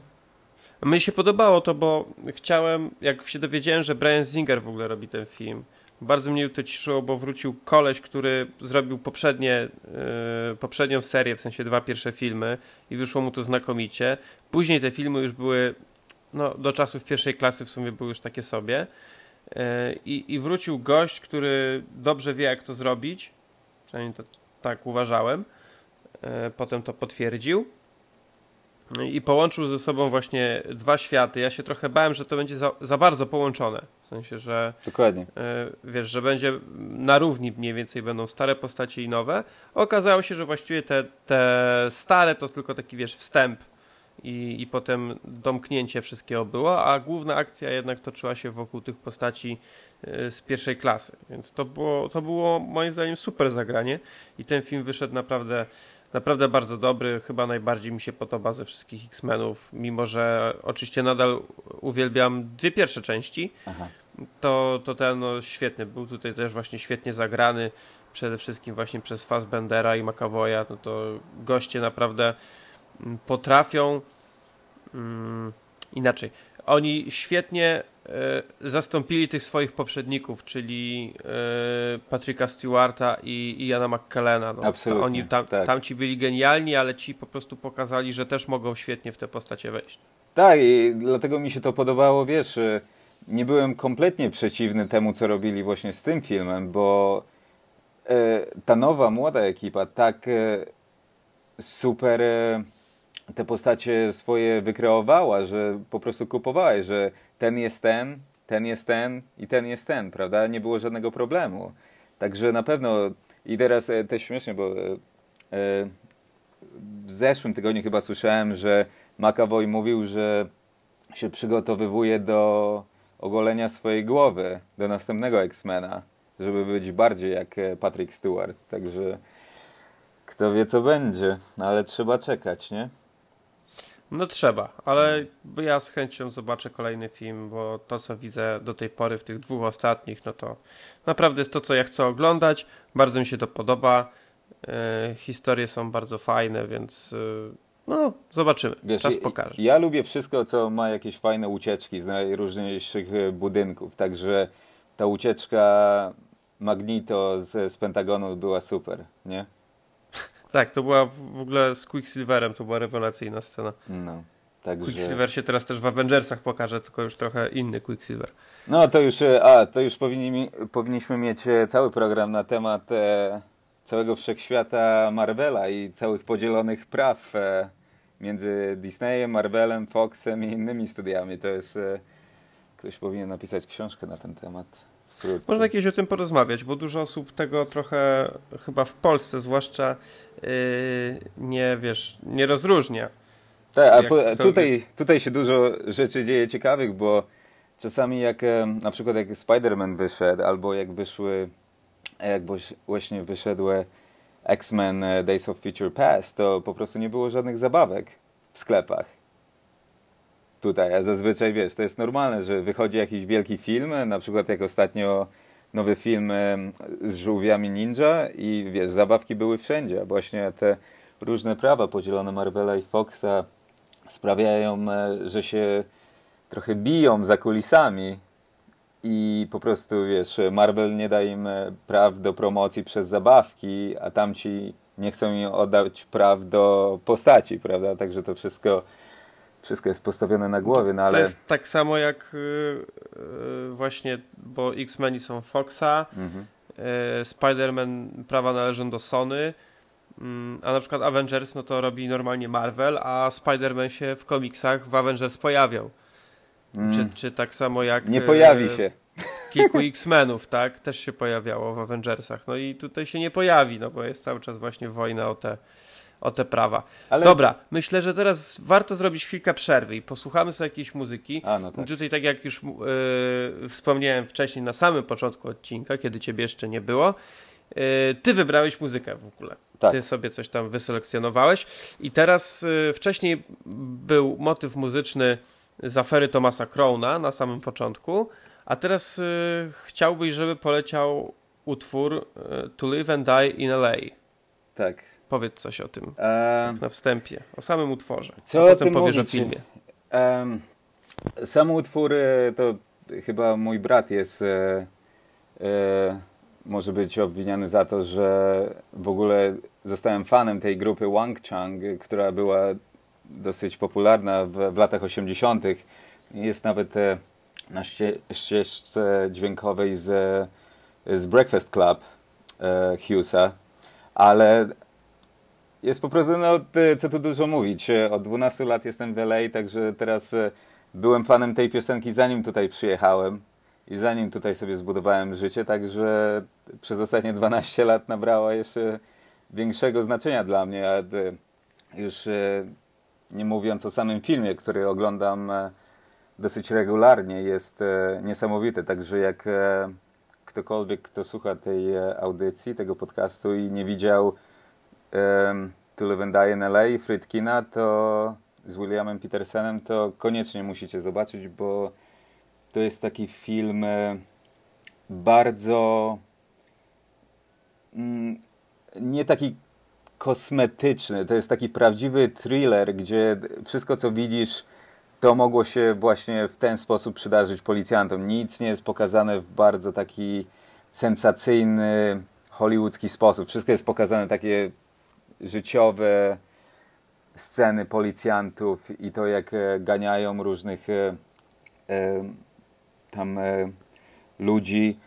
Mnie się podobało to, bo chciałem, jak się dowiedziałem, że Bryan Singer w ogóle robi ten film, bardzo mnie to cieszyło, bo wrócił koleś, który zrobił poprzednią serię, w sensie 2 pierwsze filmy i wyszło mu to znakomicie. Później te filmy już były, no do czasów pierwszej klasy w sumie były już takie sobie. I wrócił gość, który dobrze wie, jak to zrobić. Przynajmniej to tak uważałem. Potem to potwierdził i połączył ze sobą właśnie 2 światy. Ja się trochę bałem, że to będzie za bardzo połączone. W sensie, że dokładnie. Wiesz, że będzie na równi mniej więcej będą stare postacie i nowe. Okazało się, że właściwie te stare to tylko taki, wiesz, wstęp i potem domknięcie wszystkiego było, a główna akcja jednak toczyła się wokół tych postaci z pierwszej klasy. Więc to było moim zdaniem super zagranie i ten film wyszedł naprawdę... Naprawdę bardzo dobry, chyba najbardziej mi się podoba ze wszystkich X-Menów, mimo że oczywiście nadal uwielbiam 2 pierwsze części, to ten no, świetny był, tutaj też właśnie świetnie zagrany, przede wszystkim właśnie przez Fassbendera i McAvoya, no to goście naprawdę potrafią, inaczej, oni świetnie zastąpili tych swoich poprzedników, czyli Patricka Stewarta i Iana McKellena. No, absolutnie, oni tak. Tamci byli genialni, ale ci po prostu pokazali, że też mogą świetnie w te postacie wejść. Tak, i dlatego mi się to podobało, wiesz, nie byłem kompletnie przeciwny temu, co robili właśnie z tym filmem, bo ta nowa, młoda ekipa tak super te postacie swoje wykreowała, że po prostu kupowała, że ten jest ten i ten jest ten, prawda? Nie było żadnego problemu. Także na pewno, i teraz też śmiesznie, bo w zeszłym tygodniu chyba słyszałem, że McAvoy mówił, że się przygotowywuje do ogolenia swojej głowy, do następnego X-Mena, żeby być bardziej jak Patrick Stewart. Także kto wie, co będzie, ale trzeba czekać, nie? No trzeba, ale ja z chęcią zobaczę kolejny film, bo to, co widzę do tej pory w tych 2 ostatnich, no to naprawdę jest to, co ja chcę oglądać. Bardzo mi się to podoba. Historie są bardzo fajne, więc no zobaczymy. Wiesz, czas pokaże. Ja lubię wszystko, co ma jakieś fajne ucieczki z najróżniejszych budynków, także ta ucieczka Magneto z Pentagonu była super, nie? Tak, to była w ogóle z Quicksilverem, to była rewelacyjna scena. No, także... Quicksilver się teraz też w Avengersach pokaże, tylko już trochę inny Quicksilver. No to już powinniśmy mieć cały program na temat całego wszechświata Marvela i całych podzielonych praw między Disneyem, Marvelem, Foxem i innymi studiami. To jest... Ktoś powinien napisać książkę na ten temat. Można jakieś o tym porozmawiać, bo dużo osób tego trochę chyba w Polsce zwłaszcza nie rozróżnia. Tak, a tutaj się dużo rzeczy dzieje ciekawych, bo czasami jak na przykład jak Spider-Man wyszedł, albo jak wyszły jak właśnie wyszedły X-Men Days of Future Past, to po prostu nie było żadnych zabawek w sklepach. Tutaj, a zazwyczaj wiesz, to jest normalne, że wychodzi jakiś wielki film, na przykład jak ostatnio nowy film z żółwiami ninja i wiesz, zabawki były wszędzie. Właśnie te różne prawa podzielone Marvela i Foxa sprawiają, że się trochę biją za kulisami i po prostu wiesz, Marvel nie da im praw do promocji przez zabawki, a tamci nie chcą im oddać praw do postaci, prawda? Także to wszystko jest postawione na głowie, no ale... To jest tak samo jak właśnie, bo X-Meni są Foxa, Spider-Man prawa należą do Sony, a na przykład Avengers no to robi normalnie Marvel, a Spider-Man się w komiksach w Avengers pojawiał. Czy tak samo jak... Nie pojawi się. Kilku X-Menów, tak? Też się pojawiało w Avengersach. No i tutaj się nie pojawi, no bo jest cały czas właśnie wojna o te prawa. Ale... Dobra, myślę, że teraz warto zrobić chwilkę przerwy i posłuchamy sobie jakiejś muzyki. No tak. Tutaj tak jak już wspomniałem wcześniej na samym początku odcinka, kiedy ciebie jeszcze nie było, ty wybrałeś muzykę w ogóle. Tak. Ty sobie coś tam wyselekcjonowałeś i teraz wcześniej był motyw muzyczny z afery Thomasa Crowna na samym początku, a teraz chciałbyś, żeby poleciał utwór To Live and Die in LA. Tak. Powiedz coś o tym tak na wstępie, o samym utworze, co a potem powiesz o filmie. Sam utwór to chyba mój brat jest, może być obwiniany za to, że w ogóle zostałem fanem tej grupy Wang Chang, która była dosyć popularna w latach 80. Jest nawet na ścieżce dźwiękowej z Breakfast Club Hughesa, ale... Jest po prostu, no co tu dużo mówić, od 12 lat jestem w LA, także teraz byłem fanem tej piosenki zanim tutaj przyjechałem i zanim tutaj sobie zbudowałem życie, także przez ostatnie 12 lat nabrała jeszcze większego znaczenia dla mnie, a już nie mówiąc o samym filmie, który oglądam dosyć regularnie, jest niesamowity, także jak ktokolwiek, kto słucha tej audycji, tego podcastu i nie widział To Live and Die in LA, Friedkina, to z Williamem Petersenem, to koniecznie musicie zobaczyć, bo to jest taki film bardzo nie taki kosmetyczny, to jest taki prawdziwy thriller, gdzie wszystko co widzisz, to mogło się właśnie w ten sposób przydarzyć policjantom. Nic nie jest pokazane w bardzo taki sensacyjny, hollywoodzki sposób. Wszystko jest pokazane takie życiowe sceny policjantów i to jak ganiają różnych ludzi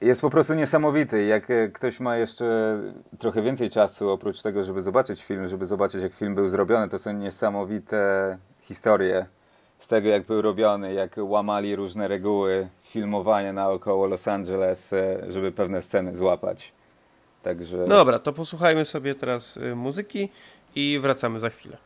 jest po prostu niesamowity. Jak ktoś ma jeszcze trochę więcej czasu oprócz tego, żeby zobaczyć film, żeby zobaczyć jak film był zrobiony, to są niesamowite historie z tego jak był robiony, jak łamali różne reguły filmowania naokoło Los Angeles, żeby pewne sceny złapać. Także... No dobra, to posłuchajmy sobie teraz muzyki i wracamy za chwilę.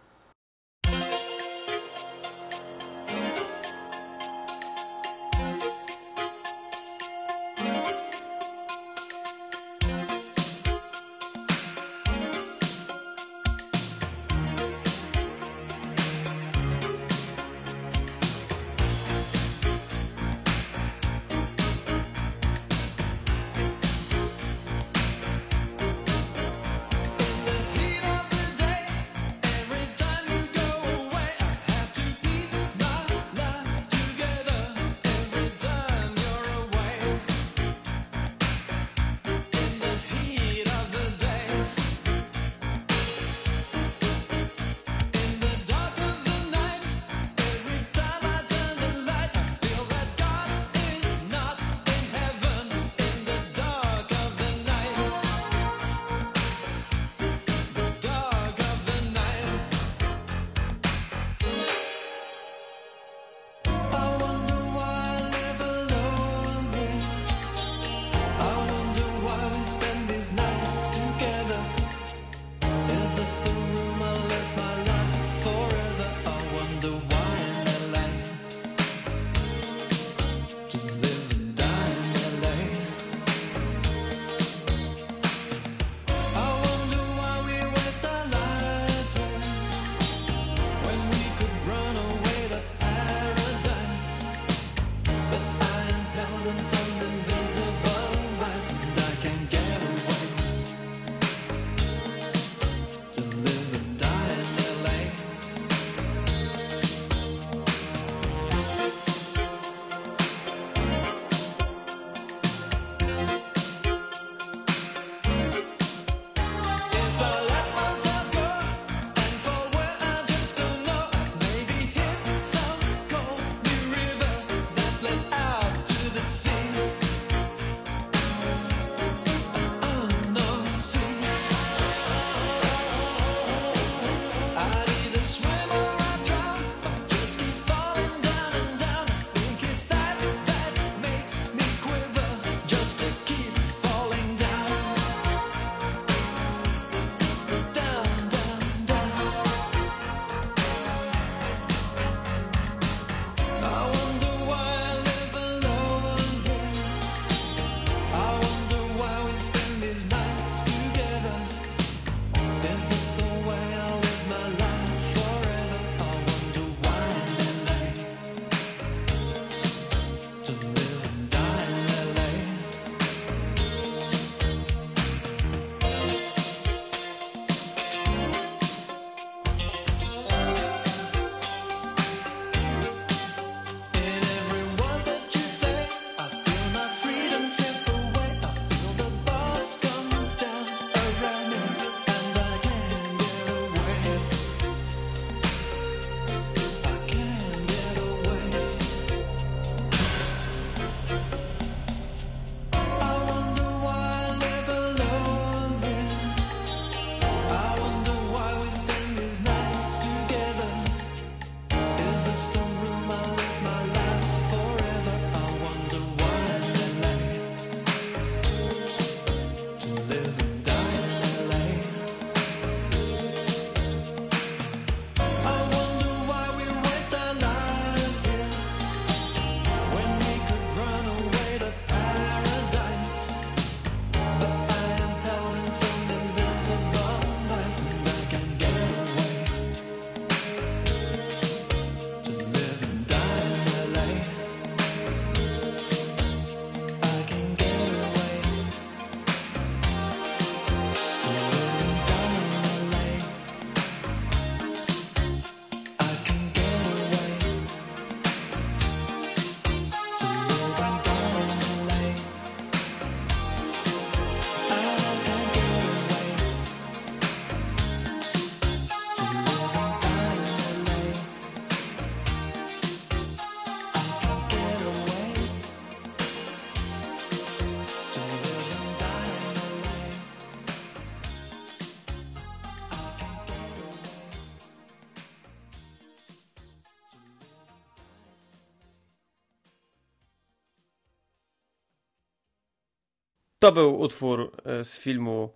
To był utwór z filmu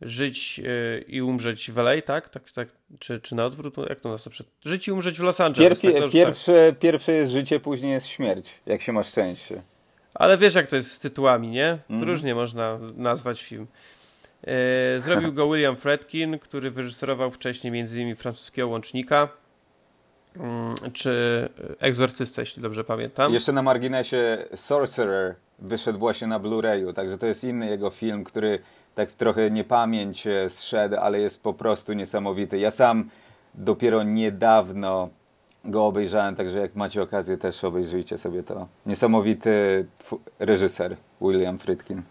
Żyć i umrzeć w LA, tak? Czy na odwrót? Jak to nas przed? Żyć i umrzeć w Los Angeles. Pierwsze jest życie, później jest śmierć, jak się ma szczęście. Ale wiesz, jak to jest z tytułami, nie? Różnie można nazwać film. Zrobił go William Friedkin, który wyreżyserował wcześniej m.in. Francuskiego Łącznika czy Egzorcystę, jeśli dobrze pamiętam. Jeszcze na marginesie Sorcerer wyszedł właśnie na Blu-rayu, także to jest inny jego film, który tak trochę niepamięć zszedł, ale jest po prostu niesamowity. Ja sam dopiero niedawno go obejrzałem, także jak macie okazję, też obejrzyjcie sobie to. Niesamowity reżyser William Friedkin.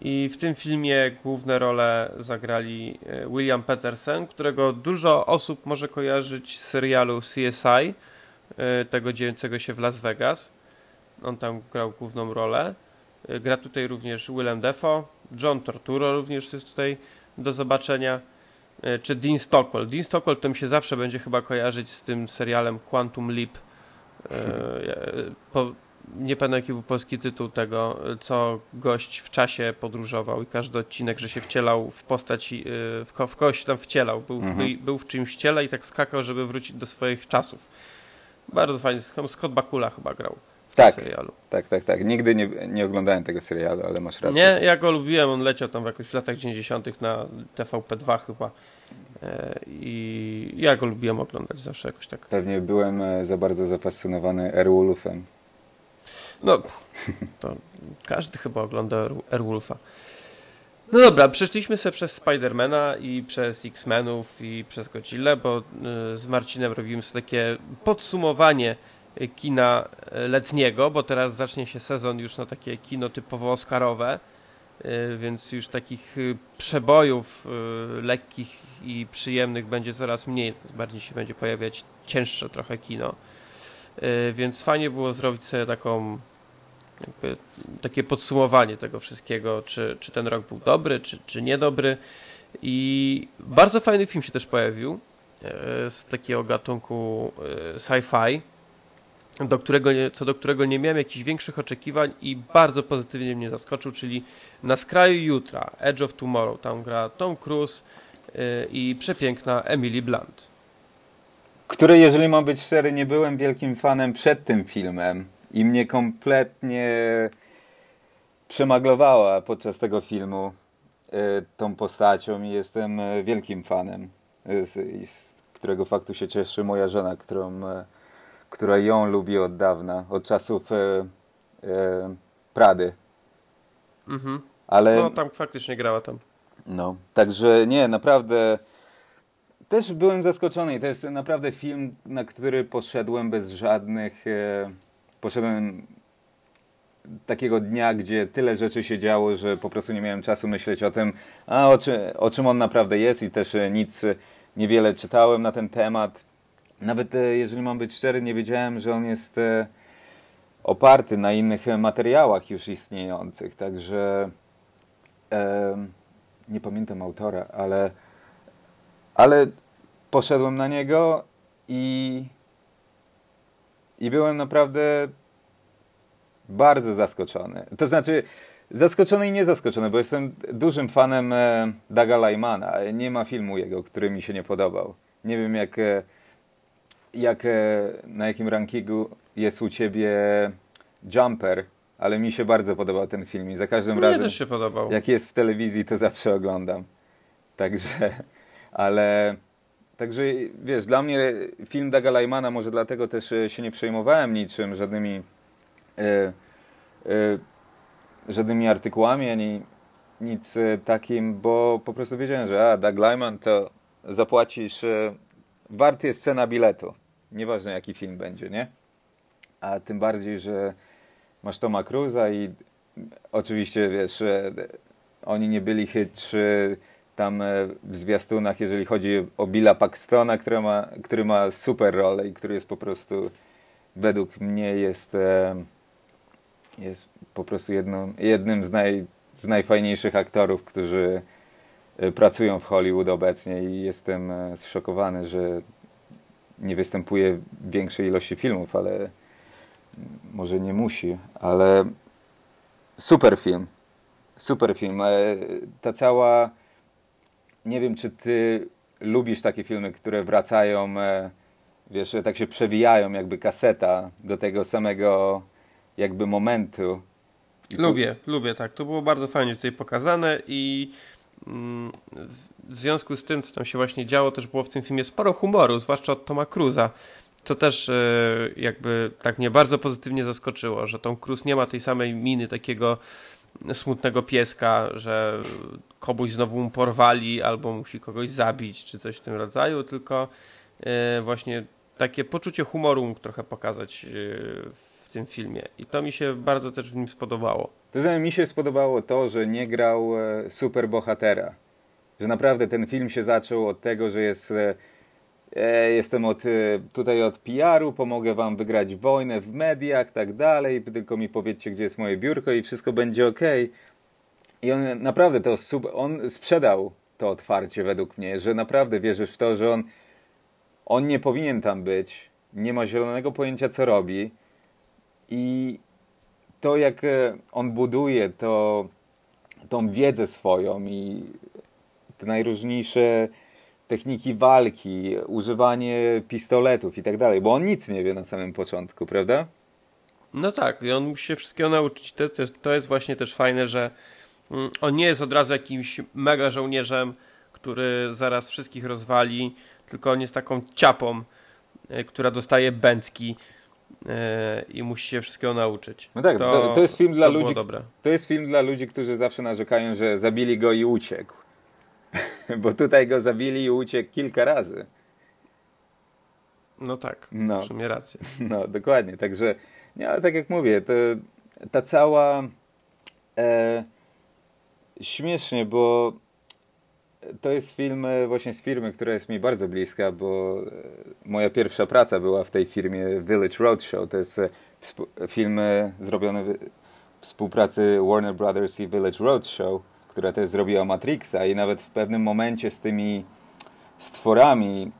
I w tym filmie główne role zagrali William Peterson, którego dużo osób może kojarzyć z serialu CSI, tego dziejącego się w Las Vegas. On tam grał główną rolę. Gra tutaj również Willem Dafoe. John Torturo również jest tutaj do zobaczenia. Czy Dean Stockwell. Dean Stockwell to mi się zawsze będzie chyba kojarzyć z tym serialem Quantum Leap. Nie pamiętam, jaki był polski tytuł tego, co gość w czasie podróżował i każdy odcinek, że się wcielał w postać, w kogoś tam wcielał. Był w czymś ciele i tak skakał, żeby wrócić do swoich czasów. Bardzo fajnie. Scott Bakula chyba grał w tym serialu. Tak. Nigdy nie oglądałem tego serialu, ale masz rację. Nie, ja go lubiłem. On leciał tam jakoś w latach 90. na TVP2 chyba. I ja go lubiłem oglądać zawsze jakoś tak. Pewnie byłem za bardzo zafascynowany Airwolfem. No, to każdy chyba ogląda Airwolfa. No dobra, przeszliśmy sobie przez Spidermana i przez X-Menów i przez Godzillę, bo z Marcinem robimy sobie takie podsumowanie kina letniego, bo teraz zacznie się sezon już na takie kino typowo oscarowe, więc już takich przebojów lekkich i przyjemnych będzie coraz mniej, bardziej się będzie pojawiać cięższe trochę kino. Więc fajnie było zrobić sobie takie podsumowanie tego wszystkiego, czy ten rok był dobry, czy niedobry. I bardzo fajny film się też pojawił z takiego gatunku sci-fi, co do którego nie miałem jakichś większych oczekiwań i bardzo pozytywnie mnie zaskoczył, czyli Na skraju jutra, Edge of Tomorrow. Tam gra Tom Cruise i przepiękna Emily Blunt. Który, jeżeli mam być szczery, nie byłem wielkim fanem przed tym filmem i mnie kompletnie przemaglowała podczas tego filmu tą postacią i jestem wielkim fanem, z którego faktu się cieszy moja żona, która ją lubi od dawna, od czasów Prady. Ale... No tam faktycznie grała tam. No, także nie, naprawdę... Też byłem zaskoczony i to jest naprawdę film, na który poszedłem bez żadnych... poszedłem takiego dnia, gdzie tyle rzeczy się działo, że po prostu nie miałem czasu myśleć o tym, o czym on naprawdę jest i też niewiele czytałem na ten temat. Nawet jeżeli mam być szczery, nie wiedziałem, że on jest oparty na innych materiałach już istniejących. Także nie pamiętam autora, ale poszedłem na niego i byłem naprawdę bardzo zaskoczony. To znaczy zaskoczony i niezaskoczony, bo jestem dużym fanem Douga Limana. Nie ma filmu jego, który mi się nie podobał. Nie wiem, na jakim rankingu jest u ciebie Jumper, ale mi się bardzo podobał ten film i za każdym razem, też się podobał. Jak jest w telewizji, to zawsze oglądam. Także wiesz, dla mnie film Douga Limana, może dlatego też się nie przejmowałem niczym, żadnymi artykułami, ani nic takim, bo po prostu wiedziałem, że Doug Liman to zapłacisz, wart jest cena biletu, nieważne jaki film będzie, nie? A tym bardziej, że masz Toma Cruise'a i oczywiście wiesz, oni nie byli chytrzy tam w zwiastunach, jeżeli chodzi o Billa Paxtona, który ma super rolę i który jest po prostu, według mnie jest po prostu jednym z najfajniejszych aktorów, którzy pracują w Hollywood obecnie i jestem zszokowany, że nie występuje w większej ilości filmów, ale może nie musi, ale super film. Super film. Ta cała... Nie wiem, czy ty lubisz takie filmy, które wracają, wiesz, tak się przewijają jakby kaseta do tego samego jakby momentu. Lubię, tak. To było bardzo fajnie tutaj pokazane i w związku z tym, co tam się właśnie działo, też było w tym filmie sporo humoru, zwłaszcza od Toma Cruise'a, co też jakby tak mnie bardzo pozytywnie zaskoczyło, że Tom Cruise nie ma tej samej miny takiego smutnego pieska, że komuś znowu mu porwali albo musi kogoś zabić, czy coś w tym rodzaju, tylko właśnie takie poczucie humoru mógł trochę pokazać w tym filmie. I to mi się bardzo też w nim spodobało. To mi się spodobało to, że nie grał superbohatera. Że naprawdę ten film się zaczął od tego, że jest... Jestem tutaj od PR-u, pomogę wam wygrać wojnę w mediach, tak dalej, tylko mi powiedzcie, gdzie jest moje biurko i wszystko będzie okej. I on naprawdę on sprzedał to otwarcie według mnie, że naprawdę wierzysz w to, że on nie powinien tam być, nie ma zielonego pojęcia, co robi. I to, jak on buduje tą wiedzę swoją i te najróżniejsze techniki walki, używanie pistoletów i tak dalej, bo on nic nie wie na samym początku, prawda? No tak, i on musi się wszystkiego nauczyć. To jest właśnie też fajne, że on nie jest od razu jakimś mega żołnierzem, który zaraz wszystkich rozwali, tylko on jest taką ciapą, która dostaje bęcki i musi się wszystkiego nauczyć. No tak, to jest film dla ludzi. To jest film dla ludzi, którzy zawsze narzekają, że zabili go i uciekł. Bo tutaj go zabili i uciekł kilka razy. No tak, no. W sumie rację. No, dokładnie. Także, ale tak jak mówię, to, ta cała... śmiesznie, bo to jest film właśnie z firmy, która jest mi bardzo bliska, bo moja pierwsza praca była w tej firmie Village Roadshow. To jest film zrobiony w współpracy Warner Brothers i Village Roadshow, która też zrobiła Matrixa i nawet w pewnym momencie z tymi stworami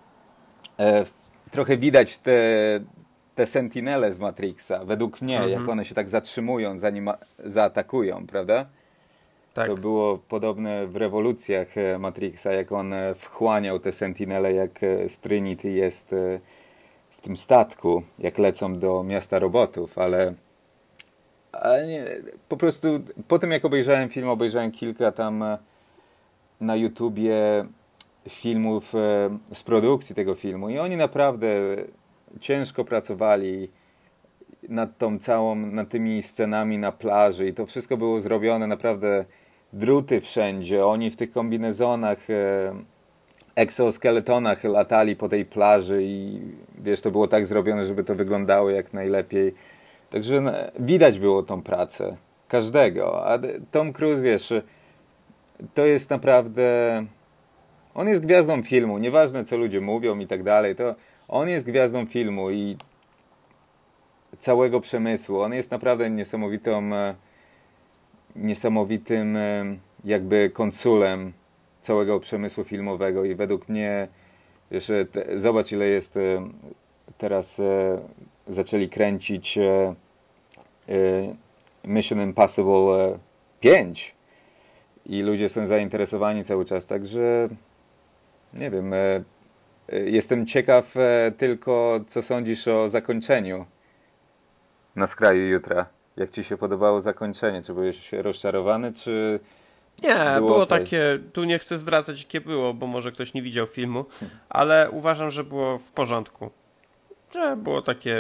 trochę widać te sentinele z Matrixa, według mnie, jak one się tak zatrzymują, zanim zaatakują, prawda? Tak. To było podobne w rewolucjach Matrixa, jak on wchłaniał te sentinele, jak z Trinity jest w tym statku, jak lecą do miasta robotów, ale nie, po prostu po tym, jak obejrzałem film, obejrzałem kilka tam na YouTubie filmów z produkcji tego filmu i oni naprawdę ciężko pracowali nad tymi scenami na plaży i to wszystko było zrobione naprawdę, druty wszędzie, oni w tych kombinezonach, exoskeletonach latali po tej plaży i wiesz, to było tak zrobione, żeby to wyglądało jak najlepiej. Także widać było tą pracę każdego, a Tom Cruise, wiesz, to jest naprawdę, on jest gwiazdą filmu, nieważne co ludzie mówią i tak dalej, to on jest gwiazdą filmu i całego przemysłu, on jest naprawdę niesamowitym jakby konsulem całego przemysłu filmowego i według mnie, wiesz, zobacz ile jest teraz... Zaczęli kręcić Mission Impossible 5 i ludzie są zainteresowani cały czas, także nie wiem, jestem ciekaw tylko co sądzisz o zakończeniu Na skraju jutra. Jak ci się podobało zakończenie? Czy byłeś rozczarowany, czy... Nie, było takie, tu nie chcę zdradzać jakie było, bo może ktoś nie widział filmu, ale uważam, że było w porządku. Że było takie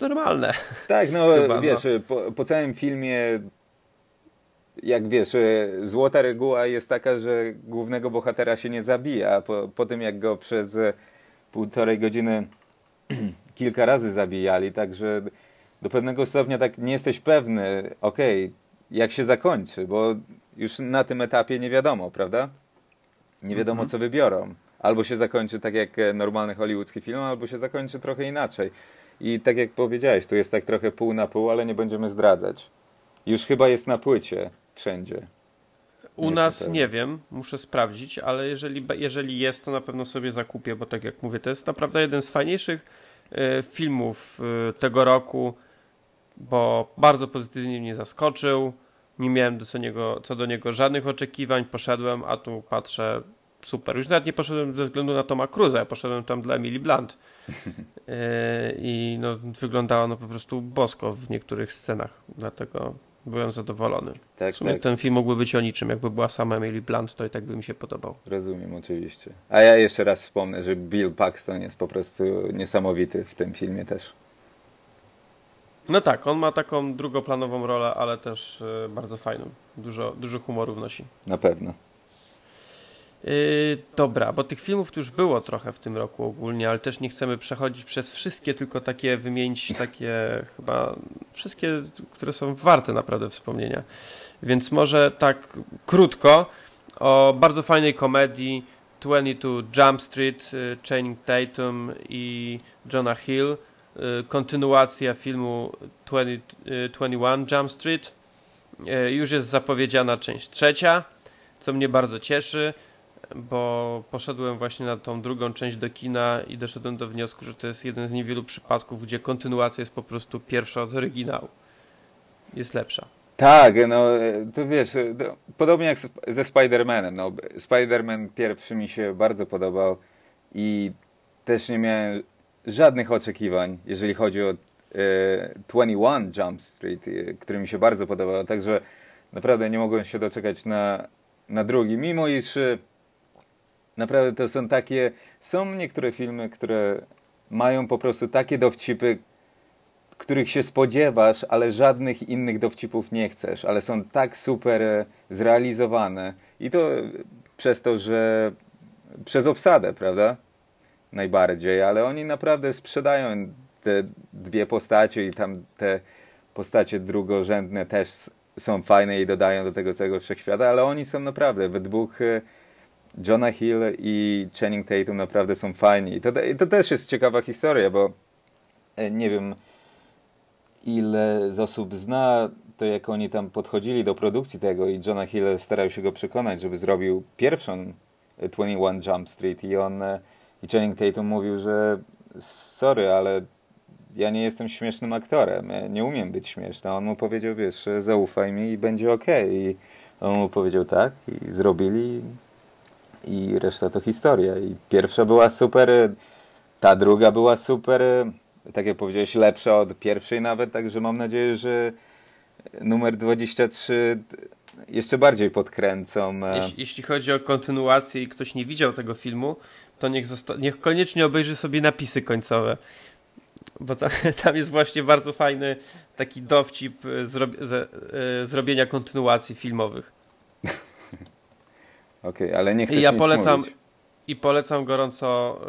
normalne. Tak, no chyba, wiesz, no. Po całym filmie, jak wiesz, złota reguła jest taka, że głównego bohatera się nie zabija. Po tym, jak go przez półtorej godziny kilka razy zabijali, także do pewnego stopnia tak nie jesteś pewny, jak się zakończy, bo już na tym etapie nie wiadomo, prawda? Nie wiadomo, co wybiorą. Albo się zakończy tak jak normalny hollywoodzki film, albo się zakończy trochę inaczej. I tak jak powiedziałeś, tu jest tak trochę pół na pół, ale nie będziemy zdradzać. Już chyba jest na płycie wszędzie. U nas nie wiem, muszę sprawdzić, ale jeżeli jest, to na pewno sobie zakupię, bo tak jak mówię, to jest naprawdę jeden z fajniejszych filmów tego roku. bo bardzo pozytywnie mnie zaskoczył. Nie miałem co do niego żadnych oczekiwań. Poszedłem, a tu patrzę, super. Już nawet nie poszedłem ze względu na Toma Cruza, poszedłem tam dla Emily Blunt. I no, wyglądała no po prostu bosko w niektórych scenach, dlatego byłem zadowolony. Tak, w sumie tak. Ten film mógłby być o niczym. Jakby była sama Emily Blunt, to i tak by mi się podobał. Rozumiem, oczywiście. A ja jeszcze raz wspomnę, że Bill Paxton jest po prostu niesamowity w tym filmie też. No tak, on ma taką drugoplanową rolę, ale też bardzo fajną. Dużo humoru wnosi. Na pewno. Dobra, bo tych filmów tu już było trochę w tym roku ogólnie, ale też nie chcemy przechodzić przez wszystkie, tylko takie wymienić, takie chyba wszystkie, które są warte naprawdę wspomnienia. Więc może tak krótko o bardzo fajnej komedii 22 Jump Street, Channing Tatum i Jonah Hill. Kontynuacja filmu 21 Jump Street. Już jest zapowiedziana część trzecia, co mnie bardzo cieszy, bo poszedłem właśnie na tą drugą część do kina i doszedłem do wniosku, że to jest jeden z niewielu przypadków, gdzie kontynuacja jest po prostu pierwsza od oryginału. Jest lepsza. Tak, no to wiesz, to podobnie jak ze Spider-Manem. No, Spider-Man pierwszy mi się bardzo podobał i też nie miałem żadnych oczekiwań, jeżeli chodzi o 21 Jump Street, który mi się bardzo podobał, także naprawdę nie mogłem się doczekać na drugi, mimo iż naprawdę to są takie, są niektóre filmy, które mają po prostu takie dowcipy, których się spodziewasz, ale żadnych innych dowcipów nie chcesz, ale są tak super zrealizowane i to przez to, że przez obsadę, prawda? Najbardziej, ale oni naprawdę sprzedają te dwie postacie i tam te postacie drugorzędne też są fajne i dodają do tego całego wszechświata, ale oni są naprawdę we dwóch, Jonah Hill i Channing Tatum naprawdę są fajni. I to też jest ciekawa historia, bo nie wiem ile z osób zna to, jak oni tam podchodzili do produkcji tego i Jonah Hill starał się go przekonać, żeby zrobił pierwszą 21 Jump Street I Channing Tatum mówił, że sorry, ale ja nie jestem śmiesznym aktorem, ja nie umiem być śmieszny. A on mu powiedział, wiesz, zaufaj mi i będzie okej. I on mu powiedział tak i zrobili i reszta to historia. I pierwsza była super, ta druga była super, tak jak powiedziałeś, lepsza od pierwszej nawet, także mam nadzieję, że numer 23 jeszcze bardziej podkręcą. Jeśli chodzi o kontynuację i ktoś nie widział tego filmu, to niech koniecznie obejrzy sobie napisy końcowe, bo tam jest właśnie bardzo fajny taki dowcip zrobienia kontynuacji filmowych. Okej, ale nie chcę nic mówić. I polecam gorąco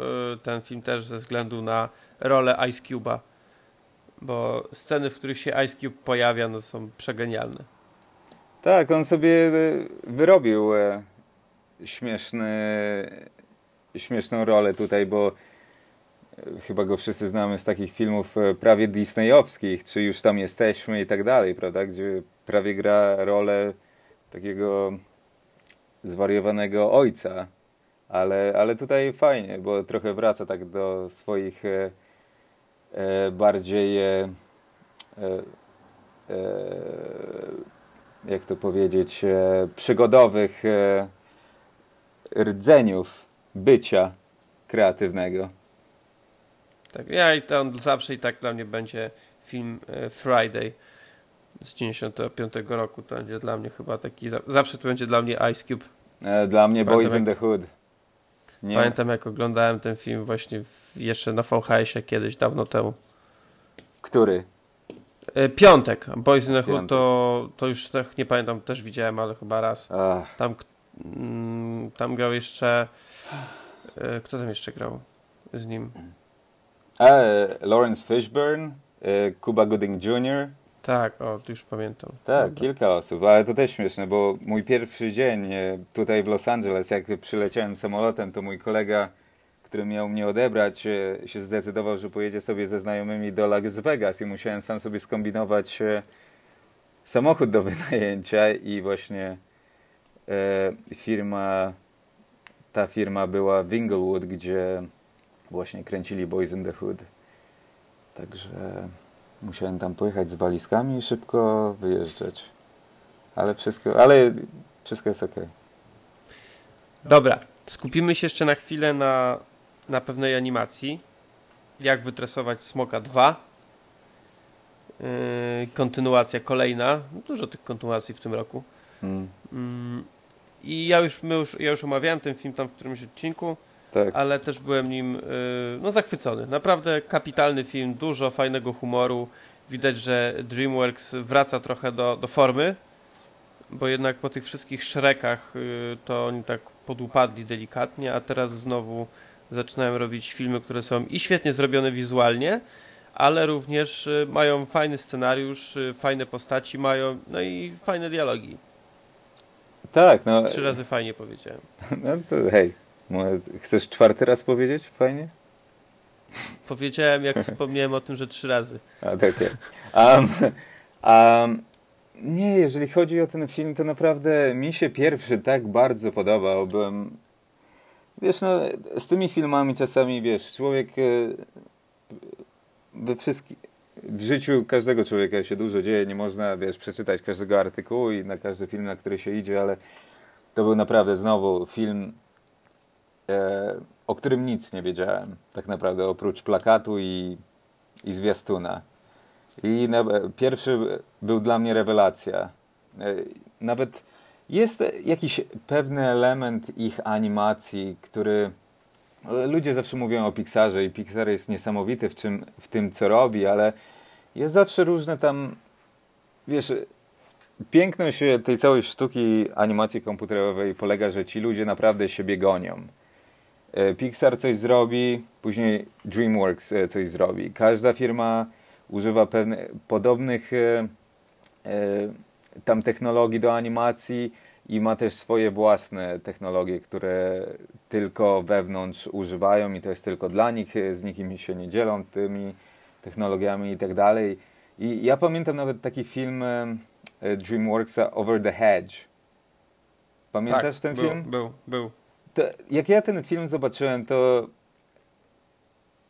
ten film też ze względu na rolę Ice Cube'a, bo sceny, w których się Ice Cube pojawia, no są przegenialne. Tak, on sobie wyrobił śmieszną rolę tutaj, bo chyba go wszyscy znamy z takich filmów prawie disneyowskich, czy Już tam jesteśmy i tak dalej, prawda, gdzie prawie gra rolę takiego zwariowanego ojca, ale tutaj fajnie, bo trochę wraca tak do swoich bardziej jak to powiedzieć, przygodowych rdzeniów bycia kreatywnego. Tak, to zawsze i tak dla mnie będzie film Friday z 95 roku. To będzie dla mnie chyba taki, zawsze to będzie dla mnie Ice Cube. Dla mnie Boys in the Hood. Nie. Pamiętam, jak oglądałem ten film właśnie jeszcze na VHS-ie kiedyś, dawno temu. Który? Piątek. Boys in the Hood to już tak nie pamiętam, też widziałem, ale chyba raz. Ach. Tam grał jeszcze... Kto tam jeszcze grał z nim? Lawrence Fishburne, Cuba Gooding Jr. Tak, tu już pamiętam. Tak, dobra. Kilka osób, ale to też śmieszne, bo mój pierwszy dzień tutaj w Los Angeles, jak przyleciałem samolotem, to mój kolega, który miał mnie odebrać, się zdecydował, że pojedzie sobie ze znajomymi do Las Vegas i musiałem sam sobie skombinować samochód do wynajęcia i właśnie ta firma była w Inglewood, gdzie właśnie kręcili Boys in the Hood. Także Musiałem tam pojechać z walizkami i szybko wyjeżdżać. Ale wszystko jest ok. Dobra, skupimy się jeszcze na chwilę na pewnej animacji. Jak wytresować Smoka 2. Kontynuacja kolejna. Dużo tych kontynuacji w tym roku. I ja już omawiałem ten film tam w którymś odcinku. Tak. Ale też byłem nim zachwycony. Naprawdę kapitalny film, dużo fajnego humoru. Widać, że DreamWorks wraca trochę do formy, bo jednak po tych wszystkich Shrekach to oni tak podupadli delikatnie, a teraz znowu zaczynają robić filmy, które są i świetnie zrobione wizualnie, ale również mają fajny scenariusz, fajne postaci mają, no i fajne dialogi. Tak, no. 3 razy fajnie powiedziałem. No to hej. Chcesz 4. raz powiedzieć? Fajnie? Powiedziałem, jak wspomniałem o tym, że 3 razy. A tak. Nie, jeżeli chodzi o ten film, to naprawdę mi się pierwszy tak bardzo podobał. Byłem... Wiesz, no, z tymi filmami czasami, wiesz, człowiek w życiu każdego człowieka się dużo dzieje. Nie można, wiesz, przeczytać każdego artykułu i na każdy film, na który się idzie, ale to był naprawdę znowu film, o którym nic nie wiedziałem tak naprawdę, oprócz plakatu i zwiastuna. I pierwszy był dla mnie rewelacja. Nawet jest jakiś pewny element ich animacji, który... Ludzie zawsze mówią o Pixarze i Pixar jest niesamowity w tym, co robi, ale jest zawsze różne tam... Wiesz, piękność tej całej sztuki animacji komputerowej polega, że ci ludzie naprawdę siebie gonią. Pixar coś zrobi, później DreamWorks coś zrobi. Każda firma używa podobnych tam technologii do animacji i ma też swoje własne technologie, które tylko wewnątrz używają i to jest tylko dla nich, z nikim się nie dzielą tymi technologiami i tak dalej. I ja pamiętam nawet taki film DreamWorksa Over the Hedge. Pamiętasz ten film? Był. To, jak ja ten film zobaczyłem, to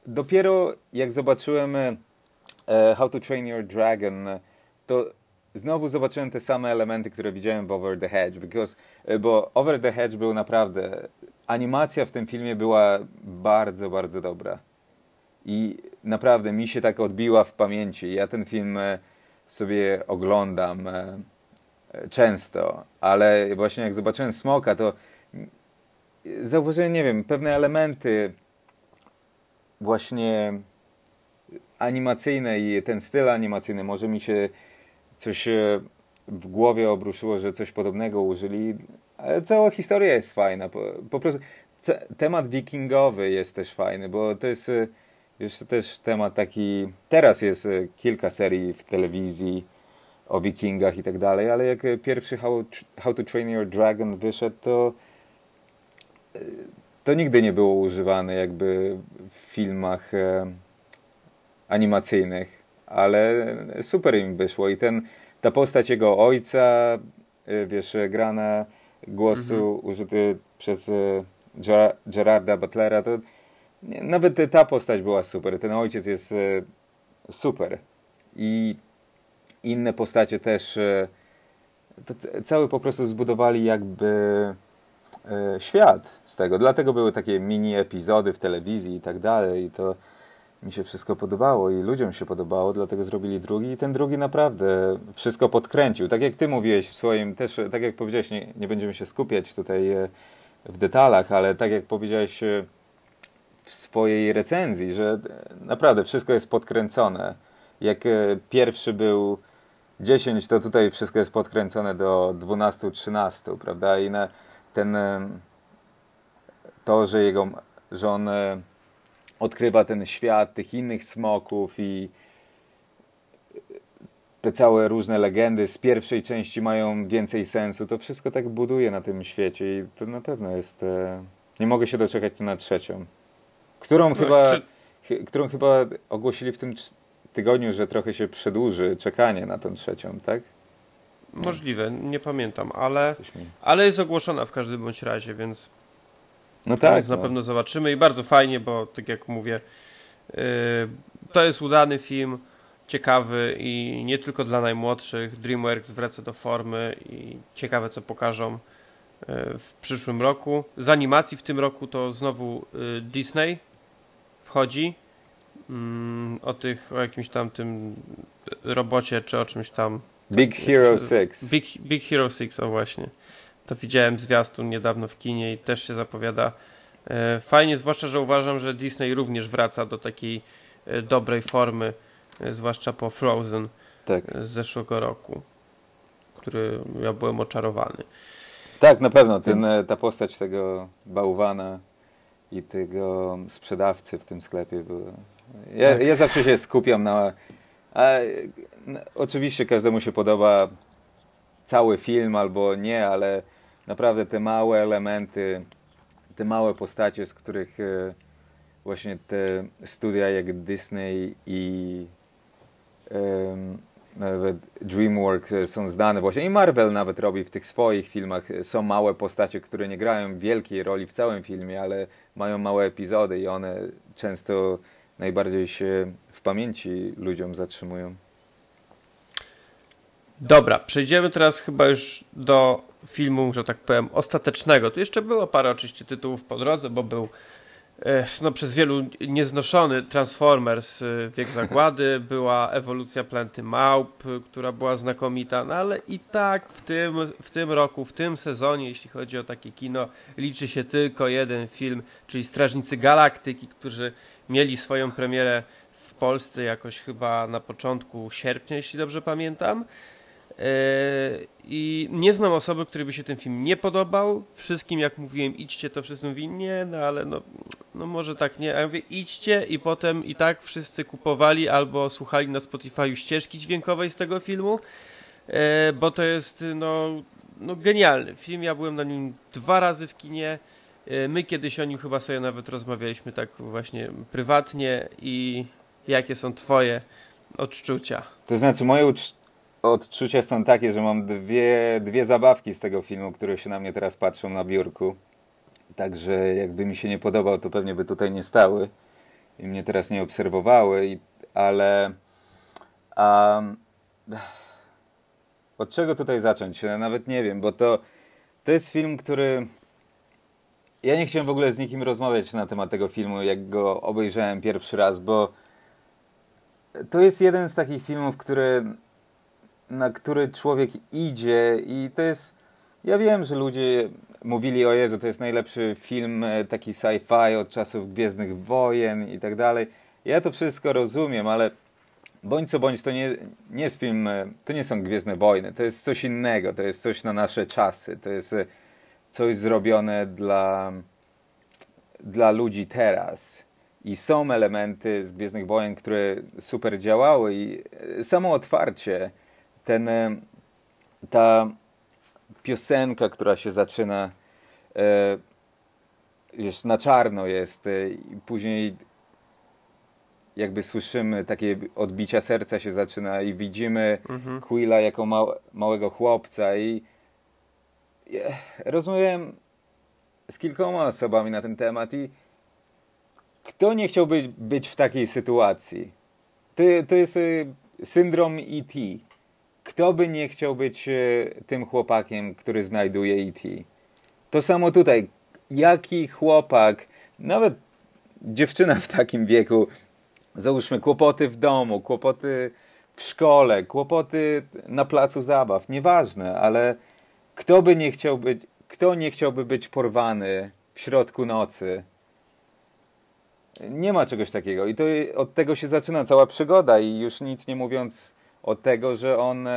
dopiero jak zobaczyłem How to Train Your Dragon, to znowu zobaczyłem te same elementy, które widziałem w Over the Hedge, bo Over the Hedge był naprawdę... Animacja w tym filmie była bardzo, bardzo dobra. I naprawdę mi się tak odbiła w pamięci. Ja ten film sobie oglądam często, ale właśnie jak zobaczyłem Smoka, to zauważyłem, nie wiem, pewne elementy właśnie animacyjne i ten styl animacyjny. Może mi się coś w głowie obruszyło, że coś podobnego użyli. Ale cała historia jest fajna. Po prostu temat wikingowy jest też fajny, bo to jest już też temat taki... Teraz jest kilka serii w telewizji o wikingach i tak dalej, ale jak pierwszy How to Train Your Dragon wyszedł, to nigdy nie było używane jakby w filmach animacyjnych, ale super im wyszło i ta postać jego ojca, wiesz, grana głosu użyty przez Gerarda Butlera, to nawet ta postać była super, ten ojciec jest super i inne postacie też, to cały po prostu zbudowali jakby świat z tego. Dlatego były takie mini epizody w telewizji i tak dalej. I to mi się wszystko podobało i ludziom się podobało, dlatego zrobili drugi i ten drugi naprawdę wszystko podkręcił. Tak jak ty mówiłeś w swoim też, tak jak powiedziałeś, nie będziemy się skupiać tutaj w detalach, ale tak jak powiedziałeś w swojej recenzji, że naprawdę wszystko jest podkręcone. Jak pierwszy był 10, to tutaj wszystko jest podkręcone do 12-13, prawda? I to, że jego żona odkrywa ten świat tych innych smoków i te całe różne legendy z pierwszej części mają więcej sensu, to wszystko tak buduje na tym świecie i to na pewno jest... Nie mogę się doczekać na 3, którą chyba ogłosili w tym tygodniu, że trochę się przedłuży czekanie na tą 3, tak? Możliwe, nie pamiętam, ale jest ogłoszona w każdym bądź razie, więc na pewno zobaczymy i bardzo fajnie, bo tak jak mówię, to jest udany film, ciekawy i nie tylko dla najmłodszych. DreamWorks wraca do formy i ciekawe, co pokażą w przyszłym roku. Z animacji w tym roku to znowu Disney wchodzi. O jakimś tam tym robocie, czy o czymś tam. Big Hero 6. Big Hero 6, o właśnie. To widziałem zwiastun niedawno w kinie i też się zapowiada fajnie, zwłaszcza, że uważam, że Disney również wraca do takiej dobrej formy, zwłaszcza po Frozen z zeszłego roku, który ja byłem oczarowany. Tak, na pewno. Ta postać tego bałwana i tego sprzedawcy w tym sklepie była... Ja zawsze się skupiam na... oczywiście każdemu się podoba cały film albo nie, ale naprawdę te małe elementy, te małe postacie, z których właśnie te studia jak Disney i nawet DreamWorks są znane właśnie i Marvel nawet robi w tych swoich filmach, są małe postacie, które nie grają wielkiej roli w całym filmie, ale mają małe epizody i one często najbardziej się w pamięci ludziom zatrzymują. Dobra, przejdziemy teraz chyba już do filmu, że tak powiem, ostatecznego. Tu jeszcze było parę oczywiście tytułów po drodze, bo był przez wielu nieznoszony Transformers Wiek Zagłady, była ewolucja Planety Małp, która była znakomita, no ale i tak w tym roku, w tym sezonie, jeśli chodzi o takie kino, liczy się tylko jeden film, czyli Strażnicy Galaktyki, którzy mieli swoją premierę w Polsce jakoś chyba na początku sierpnia, jeśli dobrze pamiętam. I nie znam osoby, której by się ten film nie podobał. Wszystkim, jak mówiłem, idźcie, to wszyscy mówili, nie, no ale no może tak nie. A ja mówię, idźcie, i potem i tak wszyscy kupowali albo słuchali na Spotify ścieżki dźwiękowej z tego filmu, bo to jest genialny film. Ja byłem na nim 2 razy w kinie. My kiedyś o nim chyba sobie nawet rozmawialiśmy tak właśnie prywatnie. I jakie są twoje odczucia? To znaczy moje odczucia są takie, że mam dwie zabawki z tego filmu, które się na mnie teraz patrzą na biurku. Także jakby mi się nie podobał, to pewnie by tutaj nie stały i mnie teraz nie obserwowały. Od czego tutaj zacząć? Nawet nie wiem, bo to jest film, który... Ja nie chciałem w ogóle z nikim rozmawiać na temat tego filmu, jak go obejrzałem pierwszy raz, bo to jest jeden z takich filmów, na który człowiek idzie i to jest... Ja wiem, że ludzie mówili, o Jezu, to jest najlepszy film taki sci-fi od czasów Gwiezdnych Wojen i tak dalej. Ja to wszystko rozumiem, ale bądź co bądź to nie jest film, to nie są Gwiezdne Wojny, to jest coś innego, to jest coś na nasze czasy, to jest coś zrobione dla ludzi teraz. I są elementy z Gwiezdnych Wojen, które super działały i samo otwarcie, ta piosenka, która się zaczyna na czarno jest i później jakby słyszymy takie odbicia serca się zaczyna i widzimy Quilla jako małego chłopca i rozmawiałem z kilkoma osobami na ten temat i kto nie chciałby być w takiej sytuacji? To jest syndrom E.T. Kto by nie chciał być tym chłopakiem, który znajduje E.T.? To samo tutaj. Jaki chłopak, nawet dziewczyna w takim wieku, załóżmy kłopoty w domu, kłopoty w szkole, kłopoty na placu zabaw, nieważne, ale kto nie chciałby być porwany w środku nocy? Nie ma czegoś takiego i to od tego się zaczyna cała przygoda i już nic nie mówiąc od tego, że on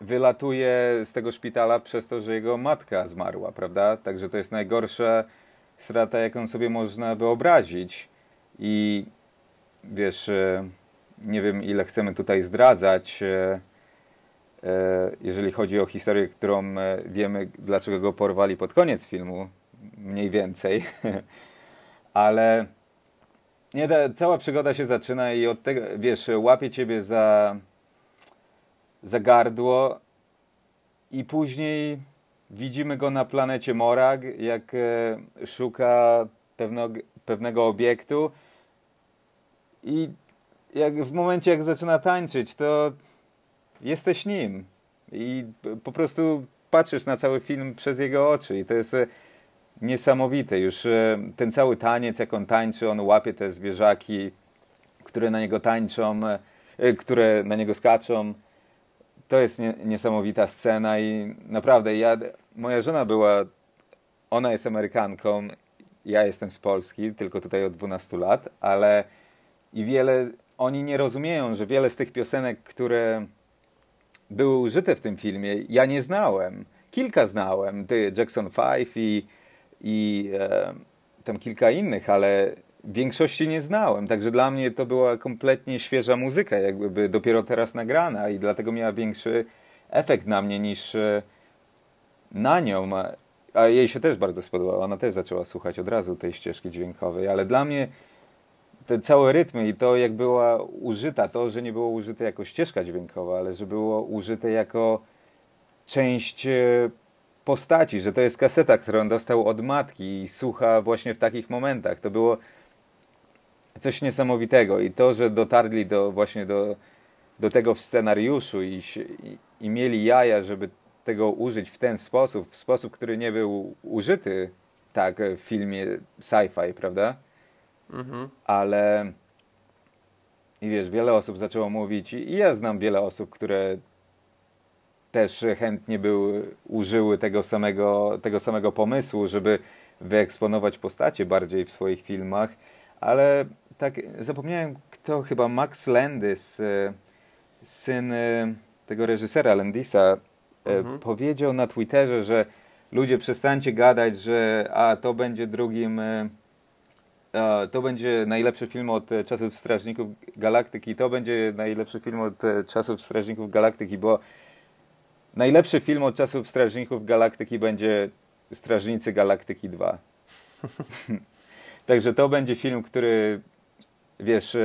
wylatuje z tego szpitala przez to, że jego matka zmarła, prawda? Także to jest najgorsza strata, jaką sobie można wyobrazić. I wiesz, nie wiem, ile chcemy tutaj zdradzać, jeżeli chodzi o historię, którą wiemy, dlaczego go porwali pod koniec filmu, mniej więcej. Ale... Nie, cała przygoda się zaczyna i od tego, wiesz, łapie ciebie za gardło i później widzimy go na planecie Morag, jak szuka pewnego obiektu i jak w momencie jak zaczyna tańczyć, to jesteś nim i po prostu patrzysz na cały film przez jego oczy i to jest niesamowite. Już ten cały taniec, jak on tańczy, on łapie te zwierzaki, które na niego tańczą, które na niego skaczą. To jest niesamowita scena i naprawdę moja żona była, ona jest Amerykanką, ja jestem z Polski, tylko tutaj od 12 lat, ale i oni nie rozumieją, że wiele z tych piosenek, które były użyte w tym filmie, ja nie znałem. Kilka znałem, Jackson 5 i tam kilka innych, ale większości nie znałem, także dla mnie to była kompletnie świeża muzyka, jakby dopiero teraz nagrana i dlatego miała większy efekt na mnie niż na nią, a jej się też bardzo spodobała, ona też zaczęła słuchać od razu tej ścieżki dźwiękowej, ale dla mnie te całe rytmy i to jak była użyta, to że nie było użyte jako ścieżka dźwiękowa, ale że było użyte jako część postaci, że to jest kaseta, którą dostał od matki i słucha właśnie w takich momentach, to było coś niesamowitego i to, że dotarli do tego w scenariuszu i mieli jaja, żeby tego użyć w ten sposób, który nie był użyty tak w filmie sci-fi, prawda? Mhm. Ale i wiesz, wiele osób zaczęło mówić i ja znam wiele osób, które też chętnie użyły tego samego pomysłu, żeby wyeksponować postacie bardziej w swoich filmach, ale tak zapomniałem, kto chyba Max Landis, syn tego reżysera Landisa, powiedział na Twitterze, że ludzie przestańcie gadać, że to będzie to będzie najlepszy film od czasów Strażników Galaktyki, to będzie najlepszy film od czasów Strażników Galaktyki, bo najlepszy film od czasów Strażników Galaktyki będzie Strażnicy Galaktyki 2. Także to będzie film, który, wiesz,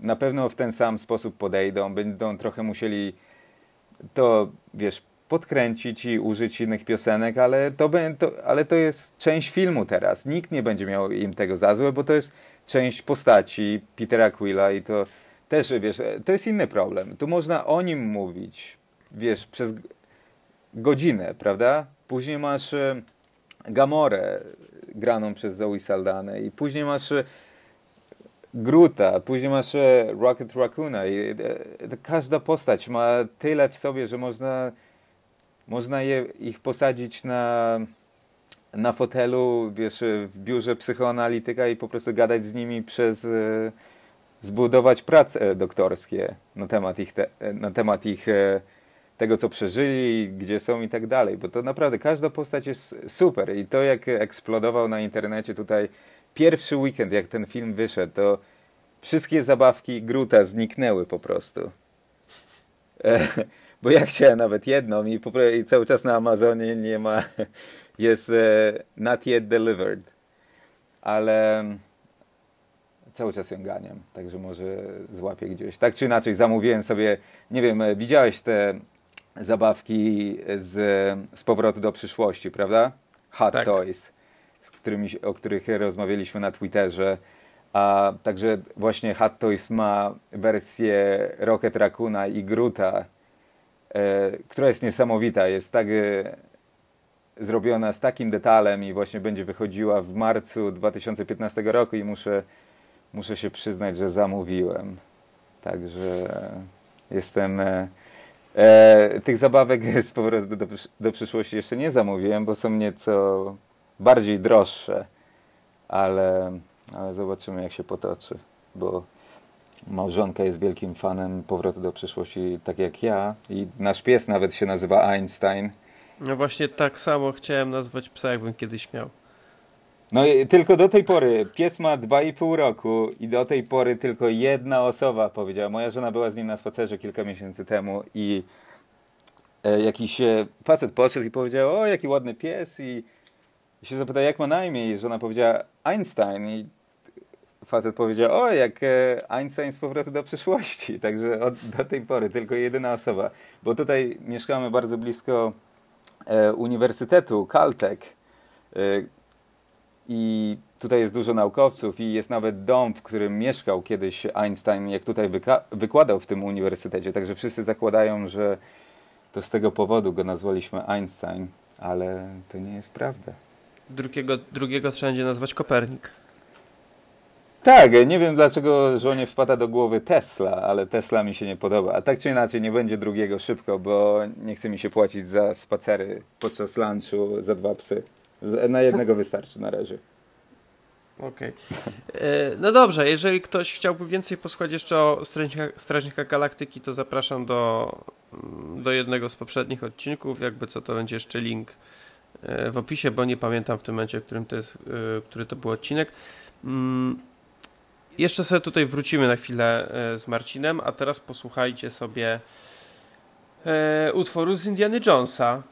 na pewno w ten sam sposób podejdą. Będą trochę musieli to, wiesz, podkręcić i użyć innych piosenek, ale to jest część filmu teraz. Nikt nie będzie miał im tego za złe, bo to jest część postaci Petera Quilla i to też, wiesz, to jest inny problem. Tu można o nim mówić, wiesz, przez godzinę, prawda? Później masz Gamorę graną przez Zoe Saldanę i później masz Gruta, później masz Rocket Raccoona i każda postać ma tyle w sobie, że można ich posadzić na fotelu, wiesz, w biurze psychoanalityka i po prostu gadać z nimi zbudować prace doktorskie na temat ich tego, co przeżyli, gdzie są i tak dalej, bo to naprawdę każda postać jest super i to, jak eksplodował na internecie tutaj pierwszy weekend, jak ten film wyszedł, to wszystkie zabawki Gruta zniknęły po prostu. Bo ja chciałem nawet jedną i cały czas na Amazonie nie ma, jest not yet delivered, ale cały czas ją ganiam, także może złapię gdzieś. Tak czy inaczej zamówiłem sobie, nie wiem, widziałeś te zabawki z Powrotu do Przyszłości, prawda? Hot tak. Toys, o których rozmawialiśmy na Twitterze. A także właśnie Hot Toys ma wersję Rocket Raccoona i Gruta, która jest niesamowita. Jest tak zrobiona z takim detalem i właśnie będzie wychodziła w marcu 2015 roku i muszę się przyznać, że zamówiłem. Także jestem... tych zabawek z Powrotem do Przyszłości jeszcze nie zamówiłem, bo są nieco bardziej droższe, ale zobaczymy, jak się potoczy, bo małżonka jest wielkim fanem Powrotu do Przyszłości, tak jak ja, i nasz pies nawet się nazywa Einstein. No właśnie tak samo chciałem nazwać psa, jakbym kiedyś miał. No i tylko do tej pory, pies ma 2,5 roku i do tej pory tylko jedna osoba powiedziała, moja żona była z nim na spacerze kilka miesięcy temu i jakiś facet podszedł i powiedział, o jaki ładny pies i się zapytał, jak ma na imię i żona powiedziała Einstein i facet powiedział, o jak Einstein z Powrotu do Przyszłości, także do tej pory tylko jedyna osoba, bo tutaj mieszkamy bardzo blisko Uniwersytetu Caltech, i Tutaj jest dużo naukowców i jest nawet dom, w którym mieszkał kiedyś Einstein, jak tutaj wykładał w tym uniwersytecie. Także wszyscy zakładają, że to z tego powodu go nazwaliśmy Einstein, ale to nie jest prawda. Drugiego trzeba będzie nazwać Kopernik. Tak, nie wiem dlaczego żonie wpada do głowy Tesla, ale Tesla mi się nie podoba. A tak czy inaczej nie będzie drugiego szybko, bo nie chce mi się płacić za spacery podczas lunchu za dwa psy. Na jednego wystarczy na razie. Okej. Okay. No dobrze, jeżeli ktoś chciałby więcej posłuchać jeszcze o Strażnikach Galaktyki, to zapraszam do jednego z poprzednich odcinków. Jakby co, to będzie jeszcze link w opisie, bo nie pamiętam w tym momencie, który to był odcinek. Jeszcze sobie tutaj wrócimy na chwilę z Marcinem, a teraz posłuchajcie sobie utworu z Indiana Jonesa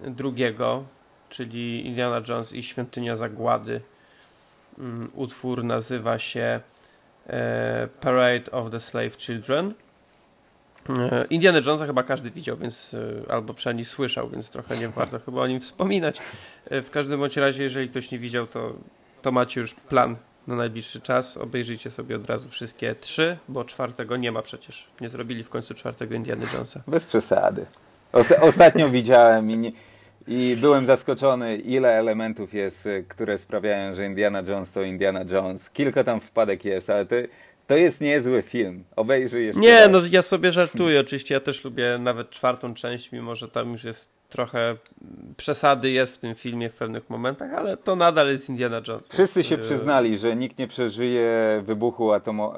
drugiego, czyli Indiana Jones i Świątynia Zagłady. Utwór nazywa się Parade of the Slave Children. Indiana Jonesa chyba każdy widział, więc albo przynajmniej słyszał, więc trochę nie warto chyba o nim wspominać. W każdym bądź razie, jeżeli ktoś nie widział, to macie już plan na najbliższy czas. Obejrzyjcie sobie od razu wszystkie trzy, bo czwartego nie ma przecież. Nie zrobili w końcu czwartego Indiana Jonesa. Bez przesady. Ostatnio widziałem i byłem zaskoczony, ile elementów jest, które sprawiają, że Indiana Jones to Indiana Jones. Kilka tam wpadek jest, ale to jest niezły film. Obejrzyj jeszcze. Nie, no ja sobie żartuję. Oczywiście ja też lubię nawet czwartą część, mimo że tam już jest trochę przesady jest w tym filmie w pewnych momentach, ale to nadal jest Indiana Jones. Wszyscy się przyznali, że nikt nie przeżyje wybuchu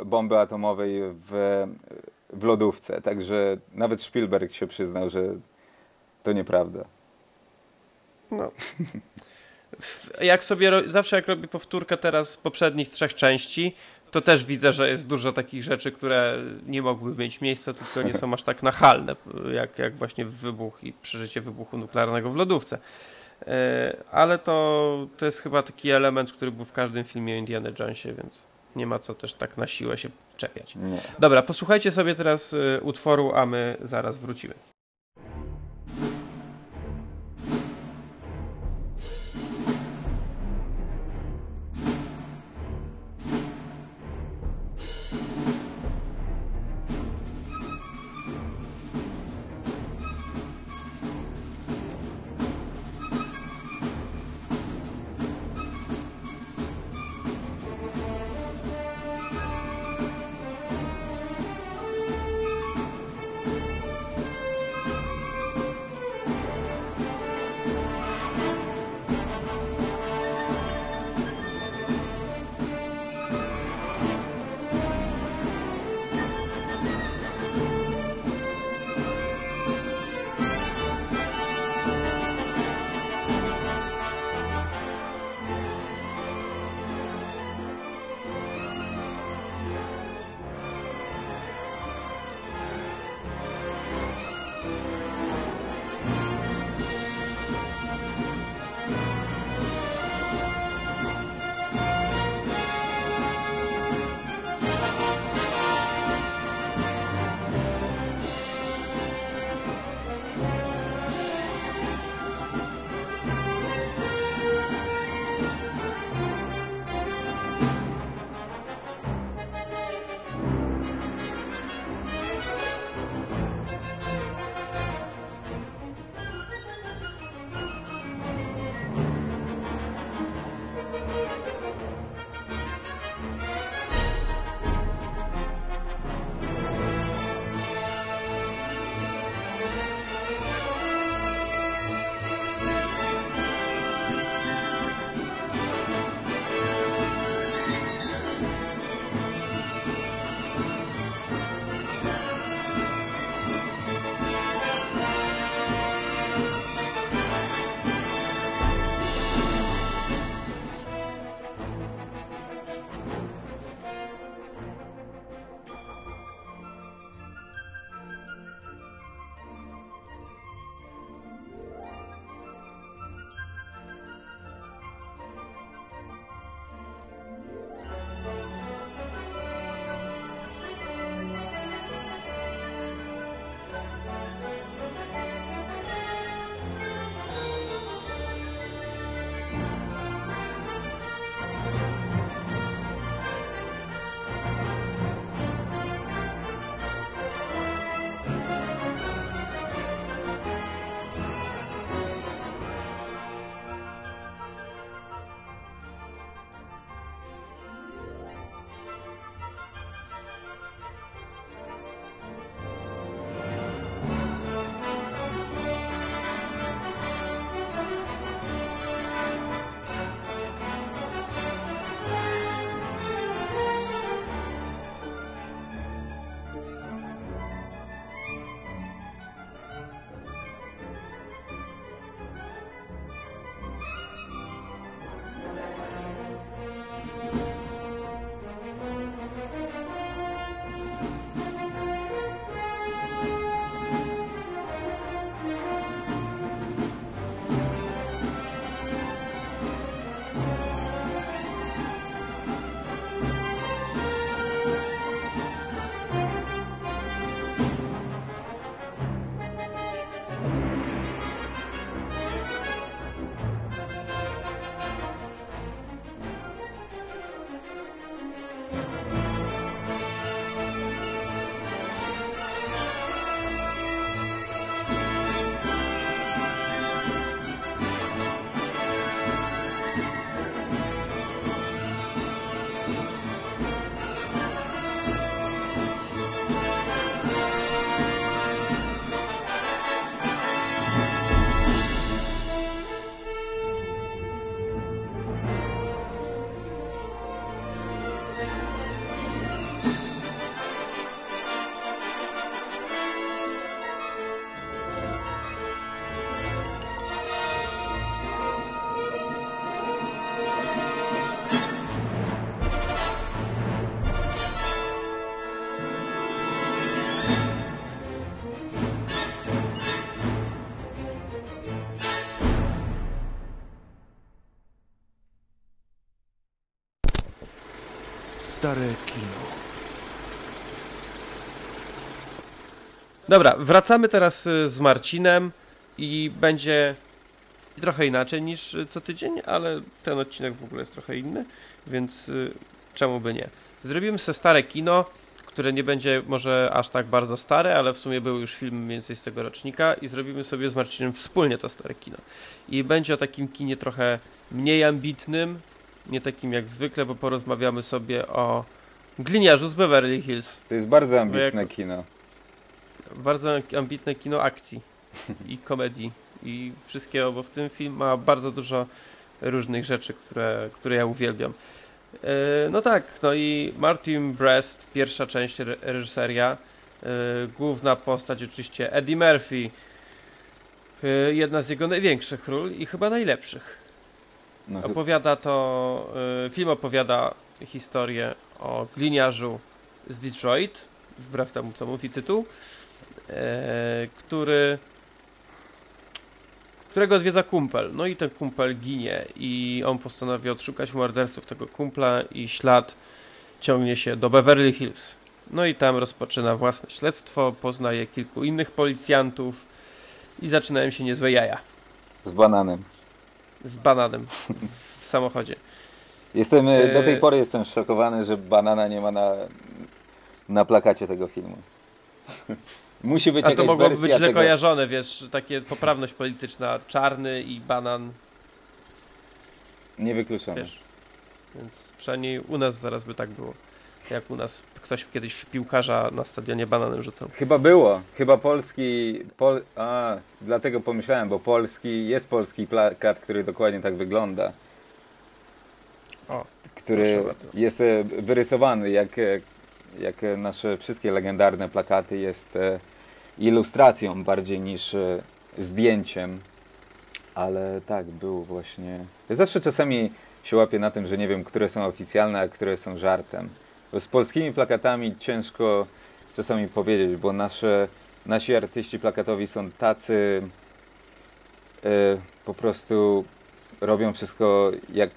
bomby atomowej w lodówce. Także nawet Spielberg się przyznał, że to nieprawda. No. Zawsze jak robię powtórkę teraz z poprzednich trzech części, to też widzę, że jest dużo takich rzeczy, które nie mogłyby mieć miejsca, tylko nie są aż tak nachalne, jak właśnie wybuch i przeżycie wybuchu nuklearnego w lodówce. Ale to jest chyba taki element, który był w każdym filmie o Indiana Jonesie, więc nie ma co też tak na siłę się czepiać. Nie. Dobra, posłuchajcie sobie teraz utworu, a my zaraz wrócimy. stare kino. Dobra, wracamy teraz z Marcinem i będzie trochę inaczej niż co tydzień, ale ten odcinek w ogóle jest trochę inny, więc czemu by nie? Zrobimy sobie stare kino, które nie będzie może aż tak bardzo stare, ale w sumie były już filmy mniej więcej z tego rocznika i zrobimy sobie z Marcinem wspólnie to stare kino. I będzie o takim kinie trochę mniej ambitnym, nie takim jak zwykle, bo porozmawiamy sobie o Gliniarzu z Beverly Hills. To jest bardzo ambitne kino. Bardzo ambitne kino akcji i komedii i wszystkiego, bo w tym film ma bardzo dużo różnych rzeczy, które ja uwielbiam. No tak, no i Martin Brest, pierwsza część, reżyseria, główna postać oczywiście Eddie Murphy, jedna z jego największych ról i chyba najlepszych. Film opowiada historię o gliniarzu z Detroit, wbrew temu co mówi tytuł, którego odwiedza kumpel. No i ten kumpel ginie i on postanowi odszukać morderców tego kumpla i ślad ciągnie się do Beverly Hills. No i tam rozpoczyna własne śledztwo, poznaje kilku innych policjantów i zaczynają się niezłe jaja. Z bananem w samochodzie. Do tej pory jestem szokowany, że banana nie ma na plakacie tego filmu. Musi być jakaś wersja. A to mogłoby być źle kojarzone, wiesz, takie poprawność polityczna, czarny i banan. Niewykluczone. Wiesz, więc przynajmniej u nas zaraz by tak było. Jak u nas ktoś kiedyś w piłkarza na stadionie bananem rzucał. Chyba było. Chyba polski... dlatego pomyślałem, bo polski plakat, który dokładnie tak wygląda. Który jest wyrysowany jak nasze wszystkie legendarne plakaty, jest ilustracją bardziej niż zdjęciem. Ale tak, był właśnie... Ja zawsze czasami się łapię na tym, że nie wiem, które są oficjalne, a które są żartem. Bo z polskimi plakatami ciężko czasami powiedzieć, bo nasi artyści plakatowi są tacy... po prostu robią wszystko jak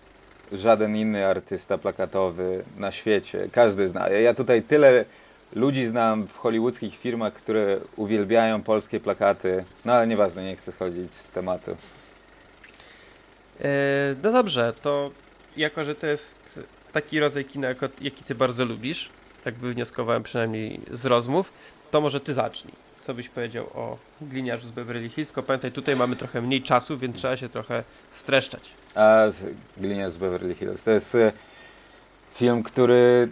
żaden inny artysta plakatowy na świecie. Każdy zna. Ja tutaj tyle ludzi znam w hollywoodzkich firmach, które uwielbiają polskie plakaty. No ale nieważne, nie chcę schodzić z tematu. No dobrze, to jako, że to jest taki rodzaj kina, jaki ty bardzo lubisz, tak wywnioskowałem przynajmniej z rozmów, to może ty zacznij. Co byś powiedział o Gliniarzu z Beverly Hills? Pamiętaj, tutaj mamy trochę mniej czasu, więc trzeba się trochę streszczać. A Gliniarz z Beverly Hills to jest film, który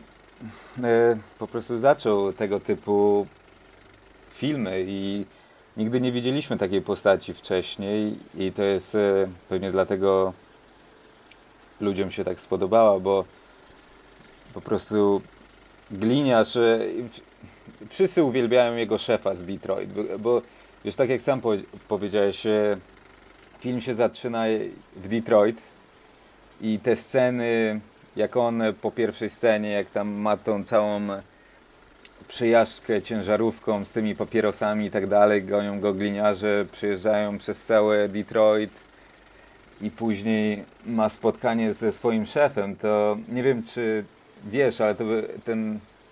po prostu zaczął tego typu filmy i nigdy nie widzieliśmy takiej postaci wcześniej i to jest pewnie dlatego ludziom się tak spodobała, bo po prostu gliniarz... Wszyscy uwielbiają jego szefa z Detroit, bo wiesz, tak jak sam powiedziałeś, film się zaczyna w Detroit i te sceny, jak on po pierwszej scenie, jak tam ma tą całą przejażdżkę ciężarówką z tymi papierosami i tak dalej, gonią go gliniarze, przejeżdżają przez całe Detroit i później ma spotkanie ze swoim szefem, to nie wiem, czy wiesz, ale to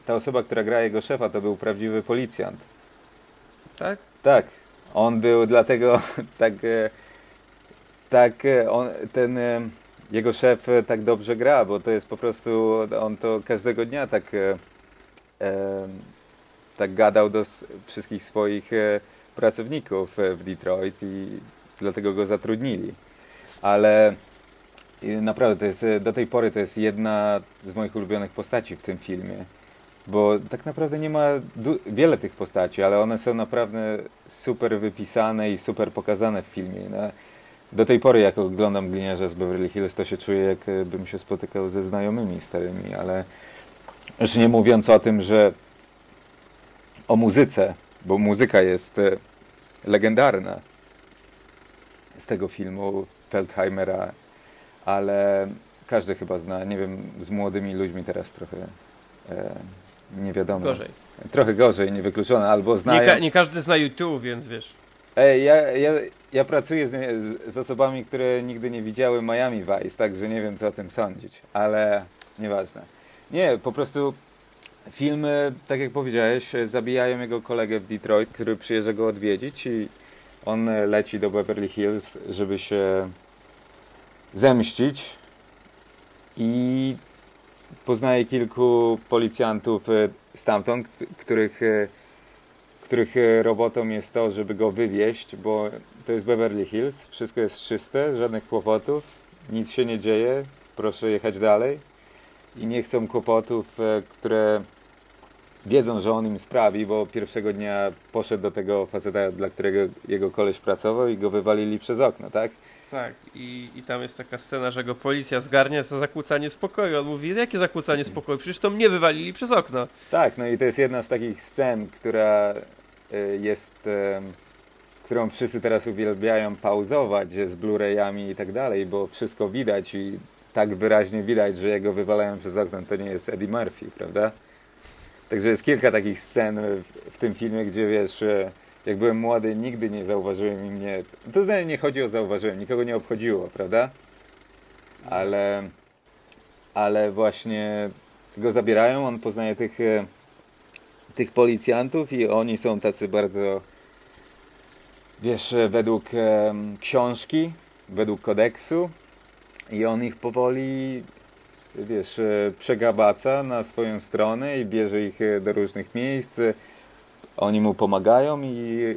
ta osoba, która gra jego szefa, to był prawdziwy policjant. Tak? Tak. On był dlatego jego szef tak dobrze gra, bo to jest po prostu, on to każdego dnia tak gadał do wszystkich swoich pracowników w Detroit i dlatego go zatrudnili. Ale naprawdę do tej pory to jest jedna z moich ulubionych postaci w tym filmie. Bo tak naprawdę nie ma wiele tych postaci, ale one są naprawdę super wypisane i super pokazane w filmie. No, do tej pory, jak oglądam Gliniarza z Beverly Hills, to się czuję, jakbym się spotykał ze znajomymi starymi, ale już nie mówiąc o tym, że o muzyce, bo muzyka jest legendarna z tego filmu Feldheimera, ale każdy chyba zna, nie wiem, z młodymi ludźmi teraz trochę... nie wiadomo. Gorzej. Trochę gorzej, niewykluczone, albo znają... Nie każdy zna YouTube, więc wiesz. Ja pracuję z osobami, które nigdy nie widziały Miami Vice, także nie wiem, co o tym sądzić, ale nieważne. Nie, po prostu film, tak jak powiedziałeś, zabijają jego kolegę w Detroit, który przyjeżdża go odwiedzić i on leci do Beverly Hills, żeby się zemścić i poznaje kilku policjantów stamtąd, których robotą jest to, żeby go wywieźć, bo to jest Beverly Hills, wszystko jest czyste, żadnych kłopotów, nic się nie dzieje, proszę jechać dalej i nie chcą kłopotów, które wiedzą, że on im sprawi, bo pierwszego dnia poszedł do tego faceta, dla którego jego koleś pracował i go wywalili przez okno, tak? Tak, i tam jest taka scena, że go policja zgarnia za zakłócanie spokoju. On mówi, jakie zakłócanie spokoju? Przecież to mnie wywalili przez okno. Tak, no i to jest jedna z takich scen, która jest, którą wszyscy teraz uwielbiają pauzować z Blu-rayami i tak dalej, bo wszystko widać i tak wyraźnie widać, że jego wywalają przez okno. To nie jest Eddie Murphy, prawda? Także jest kilka takich scen w tym filmie, gdzie wiesz... Jak byłem młody, nigdy nie zauważyłem i mnie... To nie chodzi o zauważyłem, nikogo nie obchodziło, prawda? Ale właśnie go zabierają, on poznaje tych policjantów i oni są tacy bardzo... Wiesz, według książki, według kodeksu i on ich powoli, wiesz, przegabaca na swoją stronę i bierze ich do różnych miejsc. Oni mu pomagają i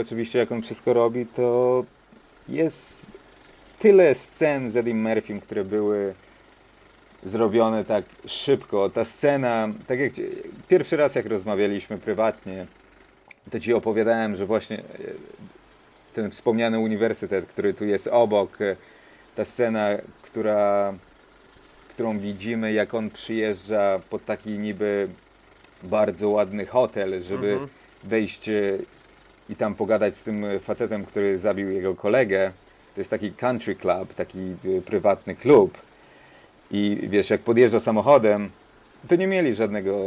oczywiście jak on wszystko robi, to jest tyle scen z Eddie Murphym, które były zrobione tak szybko. Ta scena, tak jak pierwszy raz jak rozmawialiśmy prywatnie, to ci opowiadałem, że właśnie ten wspomniany uniwersytet, który tu jest obok, ta scena, którą widzimy, jak on przyjeżdża pod taki niby... bardzo ładny hotel, żeby wejść i tam pogadać z tym facetem, który zabił jego kolegę. To jest taki country club, taki prywatny klub. I wiesz, jak podjeżdża samochodem, to nie mieli żadnego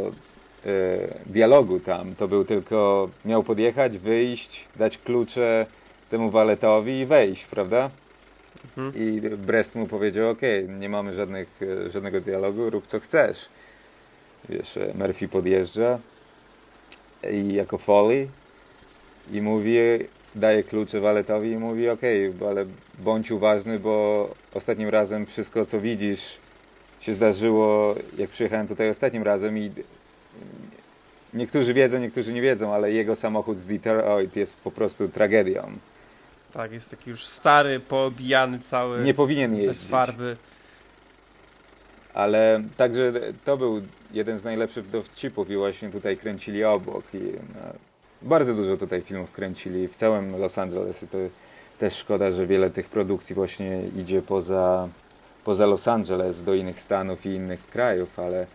dialogu tam. To był tylko, miał podjechać, wyjść, dać klucze temu waletowi i wejść, prawda? I Brest mu powiedział, okej, nie mamy żadnego dialogu, rób co chcesz. Wiesz, Murphy podjeżdża i jako Foley i mówi, daje klucze waletowi i mówi, okej, ale bądź uważny, bo ostatnim razem wszystko, co widzisz, się zdarzyło, jak przyjechałem tutaj ostatnim razem i niektórzy wiedzą, niektórzy nie wiedzą, ale jego samochód z Detroit jest po prostu tragedią. Tak, jest taki już stary, poobijany cały. Nie powinien jeździć. Bez farby. Ale także to był jeden z najlepszych dowcipów i właśnie tutaj kręcili obok. I, no, bardzo dużo tutaj filmów kręcili w całym Los Angeles. I to też szkoda, że wiele tych produkcji właśnie idzie poza Los Angeles, do innych stanów i innych krajów, ale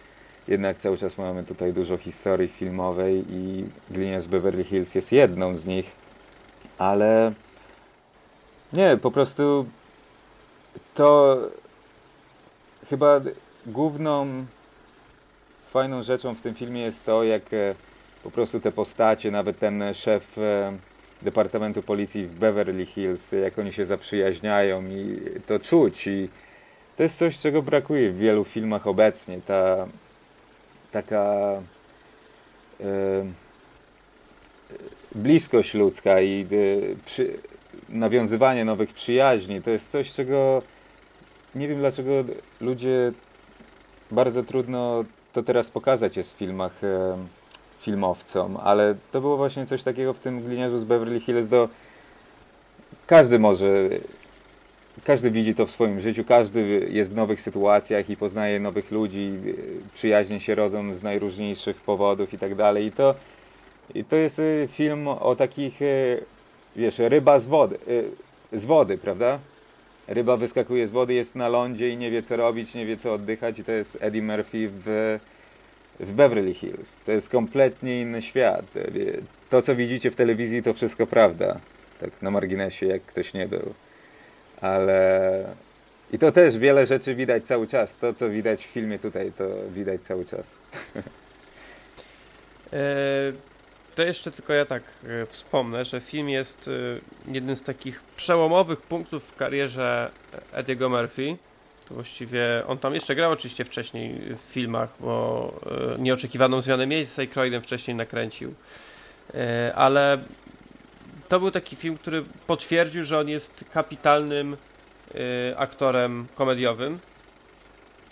jednak cały czas mamy tutaj dużo historii filmowej i Glinia z Beverly Hills jest jedną z nich. Ale nie, po prostu to... Chyba główną fajną rzeczą w tym filmie jest to, jak po prostu te postacie, nawet ten szef Departamentu Policji w Beverly Hills, jak oni się zaprzyjaźniają i to czuć. I to jest coś, czego brakuje w wielu filmach obecnie. Ta taka bliskość ludzka i nawiązywanie nowych przyjaźni. To jest coś, czego... Nie wiem, dlaczego ludzie bardzo trudno to teraz pokazać jest w filmach filmowcom, ale to było właśnie coś takiego w tym Gliniarzu z Beverly Hills. Każdy widzi to w swoim życiu, każdy jest w nowych sytuacjach i poznaje nowych ludzi, przyjaźnie się rodzą z najróżniejszych powodów i tak dalej. I to jest film o takich, wiesz, ryba z wody, prawda? Ryba wyskakuje z wody, jest na lądzie i nie wie co robić, nie wie co oddychać i to jest Eddie Murphy w Beverly Hills. To jest kompletnie inny świat. To, co widzicie w telewizji, to wszystko prawda. Tak na marginesie, jak ktoś nie był. Ale... I to też wiele rzeczy widać cały czas. To, co widać w filmie tutaj, to widać cały czas. To jeszcze tylko ja tak wspomnę, że film jest jednym z takich przełomowych punktów w karierze Eddie'ego Murphy, To właściwie on tam jeszcze grał oczywiście wcześniej w filmach, bo Nieoczekiwaną zmianę miejsc Aykroydem wcześniej nakręcił. Ale to był taki film, który potwierdził, że on jest kapitalnym aktorem komediowym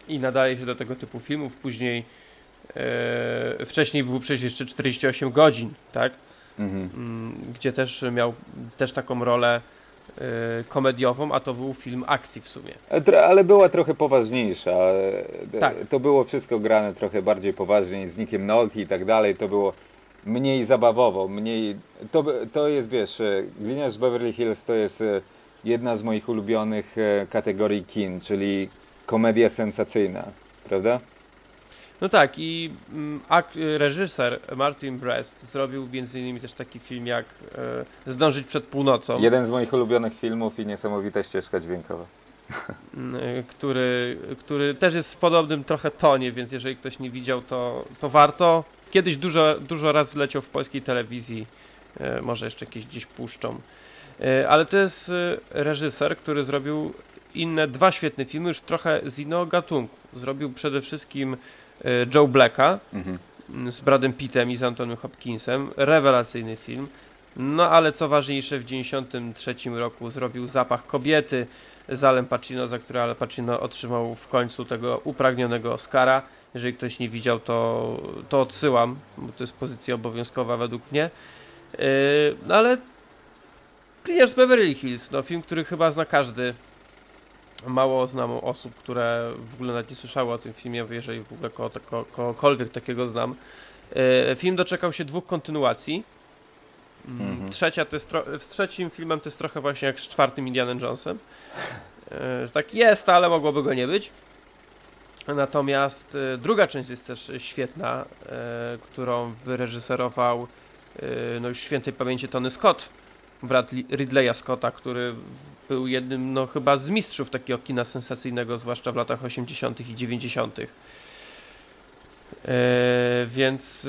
i nadaje się do tego typu filmów. Później wcześniej był przecież jeszcze 48 godzin, tak? Mhm. Gdzie też miał też taką rolę komediową, a to był film akcji w sumie. Ale była trochę poważniejsza. Tak. To było wszystko grane trochę bardziej poważnie, z Nickiem Nolte i tak dalej. To było mniej zabawowo, mniej... To jest, wiesz, Gliniarz z Beverly Hills to jest jedna z moich ulubionych kategorii kin, czyli komedia sensacyjna, prawda? No tak, i reżyser Martin Brest zrobił m.in. też taki film jak Zdążyć przed północą. Jeden z moich ulubionych filmów i niesamowita ścieżka dźwiękowa. Który też jest w podobnym trochę tonie, więc jeżeli ktoś nie widział, to warto. Kiedyś dużo razy leciał w polskiej telewizji, może jeszcze jakieś gdzieś puszczą. Ale to jest reżyser, który zrobił inne dwa świetne filmy, już trochę z innego gatunku. Zrobił przede wszystkim Joe Blacka z Bradem Pittem i z Antonym Hopkinsem. Rewelacyjny film. No ale co ważniejsze, w 1993 roku zrobił Zapach kobiety z Alem Pacino, za który Al Pacino otrzymał w końcu tego upragnionego Oscara. Jeżeli ktoś nie widział, to odsyłam, bo to jest pozycja obowiązkowa według mnie. No ale Kliniarz z Beverly Hills, no film, który chyba zna każdy. Mało znam osób, które w ogóle nawet nie słyszały o tym filmie, jeżeli w ogóle kogokolwiek takiego znam. Film doczekał się dwóch kontynuacji. Trzecia to jest z trzecim filmem to jest trochę właśnie jak z czwartym Indianem Jonesem. Tak jest, ale mogłoby go nie być. Natomiast druga część jest też świetna, którą wyreżyserował no już świętej pamięci Tony Scott, brat Ridleya Scotta, który był jednym no chyba z mistrzów takiego kina sensacyjnego, zwłaszcza w latach 80. i 90. Więc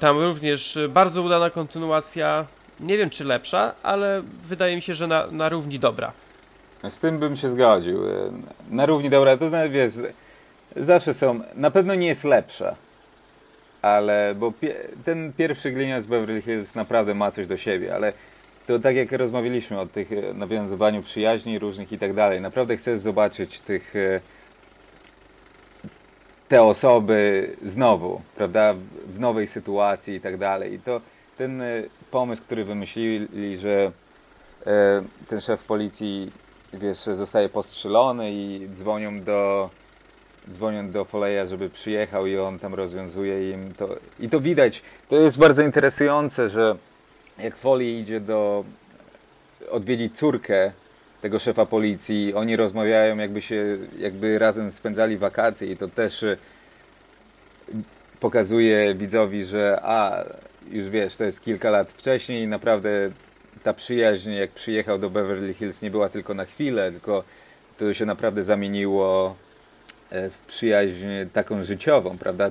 tam również bardzo udana kontynuacja, nie wiem czy lepsza, ale wydaje mi się, że na równi dobra. Z tym bym się zgodził. Na równi dobra, to znaczy wiesz, zawsze są, na pewno nie jest lepsza, ale bo ten pierwszy Gliniarz z Beverly Hills naprawdę ma coś do siebie, ale to tak jak rozmawialiśmy o tych nawiązywaniu przyjaźni różnych i tak dalej, naprawdę chcesz zobaczyć te osoby znowu, prawda, w nowej sytuacji i tak dalej. I to ten pomysł, który wymyślili, że ten szef policji, wiesz, zostaje postrzelony i dzwonią do Foleya, żeby przyjechał i on tam rozwiązuje im to. I to widać, to jest bardzo interesujące, że jak Foley idzie odwiedzić córkę tego szefa policji, oni rozmawiają jakby razem spędzali wakacje i to też pokazuje widzowi, że już wiesz, to jest kilka lat wcześniej i naprawdę ta przyjaźń, jak przyjechał do Beverly Hills, nie była tylko na chwilę, tylko to się naprawdę zamieniło w przyjaźń taką życiową, prawda?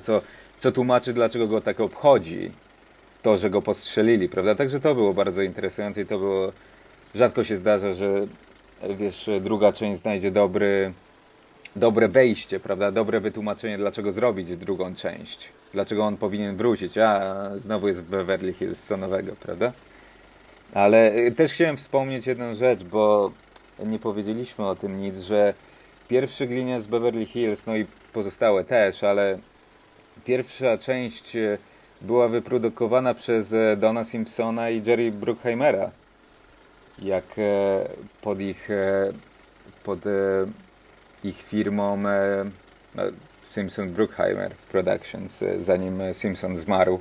Co tłumaczy, dlaczego go tak obchodzi to, że go postrzelili, prawda? Także to było bardzo interesujące i to było... Rzadko się zdarza, że wiesz, druga część znajdzie dobre wejście, prawda? Dobre wytłumaczenie, dlaczego zrobić drugą część. Dlaczego on powinien wrócić. Znowu jest w Beverly Hills, co nowego, prawda? Ale też chciałem wspomnieć jedną rzecz, bo nie powiedzieliśmy o tym nic, że pierwszy Gliniarz z Beverly Hills, no i pozostałe też, ale pierwsza część była wyprodukowana przez Dona Simpsona i Jerry Bruckheimera. Jak pod ich firmą Simpson Bruckheimer Productions, zanim Simpson zmarł,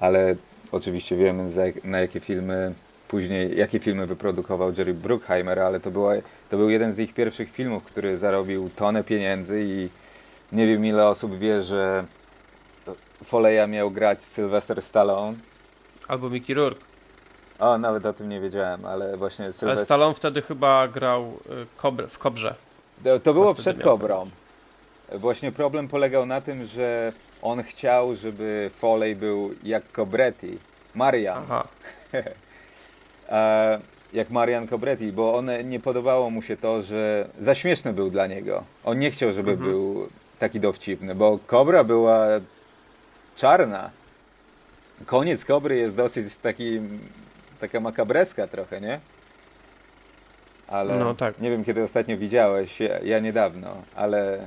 ale oczywiście wiemy na jakie filmy później, jakie filmy wyprodukował Jerry Bruckheimer, ale to był jeden z ich pierwszych filmów, który zarobił tonę pieniędzy i nie wiem ile osób wie, że Foleya miał grać Sylvester Stallone. Albo Mickey Rourke. Nawet o tym nie wiedziałem, ale właśnie Ale Stallone wtedy chyba grał w Kobrze. To było przed Kobrą. Właśnie problem polegał na tym, że on chciał, żeby Foley był jak Cobretti. Marian. Aha. jak Marian Cobretti, bo one nie podobało mu się to, że za śmieszny był dla niego. On nie chciał, żeby był taki dowcipny, bo Kobra była czarna. Koniec Kobry jest dosyć taki, taka makabreska trochę, nie? Ale no, tak. Nie wiem, kiedy ostatnio widziałeś, ja niedawno, ale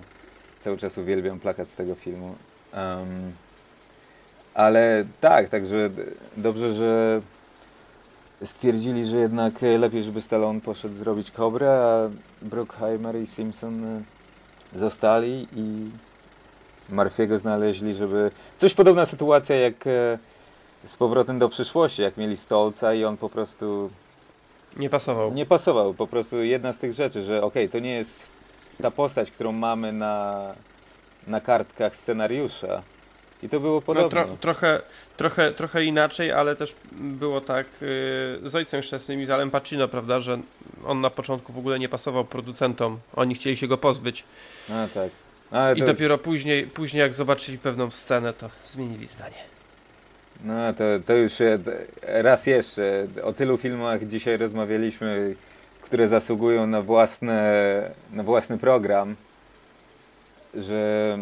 cały czas uwielbiam plakat z tego filmu. Ale tak, także dobrze, że stwierdzili, że jednak lepiej, żeby Stallone poszedł zrobić Kobrę, a Bruckheimer i Simpson zostali i Murphy'ego znaleźli, żeby... Coś podobna sytuacja jak z Powrotem do przyszłości, jak mieli Stolca i on po prostu... Nie pasował. Nie pasował, po prostu jedna z tych rzeczy, że okej, to nie jest ta postać, którą mamy na kartkach scenariusza. I to było podobno. No, trochę inaczej, ale też było tak z Ojcem Szczęsnym i z Alem Pacino, prawda, że on na początku w ogóle nie pasował producentom. Oni chcieli się go pozbyć. A, tak. Ale i to... dopiero później jak zobaczyli pewną scenę, to zmienili zdanie. No to już raz jeszcze. O tylu filmach dzisiaj rozmawialiśmy, które zasługują na własny program, że...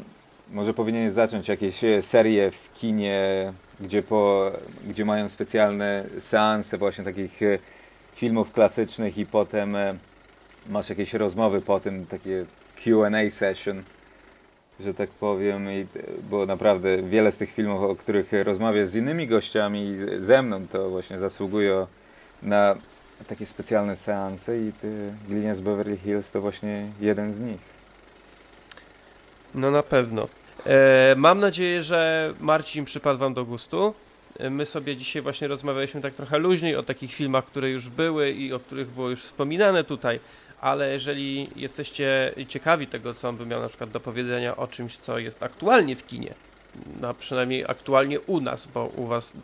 Może powinien zacząć jakieś serie w kinie, gdzie mają specjalne seanse właśnie takich filmów klasycznych i potem masz jakieś rozmowy po tym, takie Q&A session, że tak powiem, bo naprawdę wiele z tych filmów, o których rozmawiasz z innymi gościami ze mną, to właśnie zasługuje na takie specjalne seanse i Glinia z Beverly Hills to właśnie jeden z nich. No na pewno. Mam nadzieję, że Marcin przypadł wam do gustu. My sobie dzisiaj właśnie rozmawialiśmy tak trochę luźniej o takich filmach, które już były i o których było już wspominane tutaj, ale jeżeli jesteście ciekawi tego, co on by miał na przykład do powiedzenia o czymś, co jest aktualnie w kinie, no przynajmniej aktualnie u nas, bo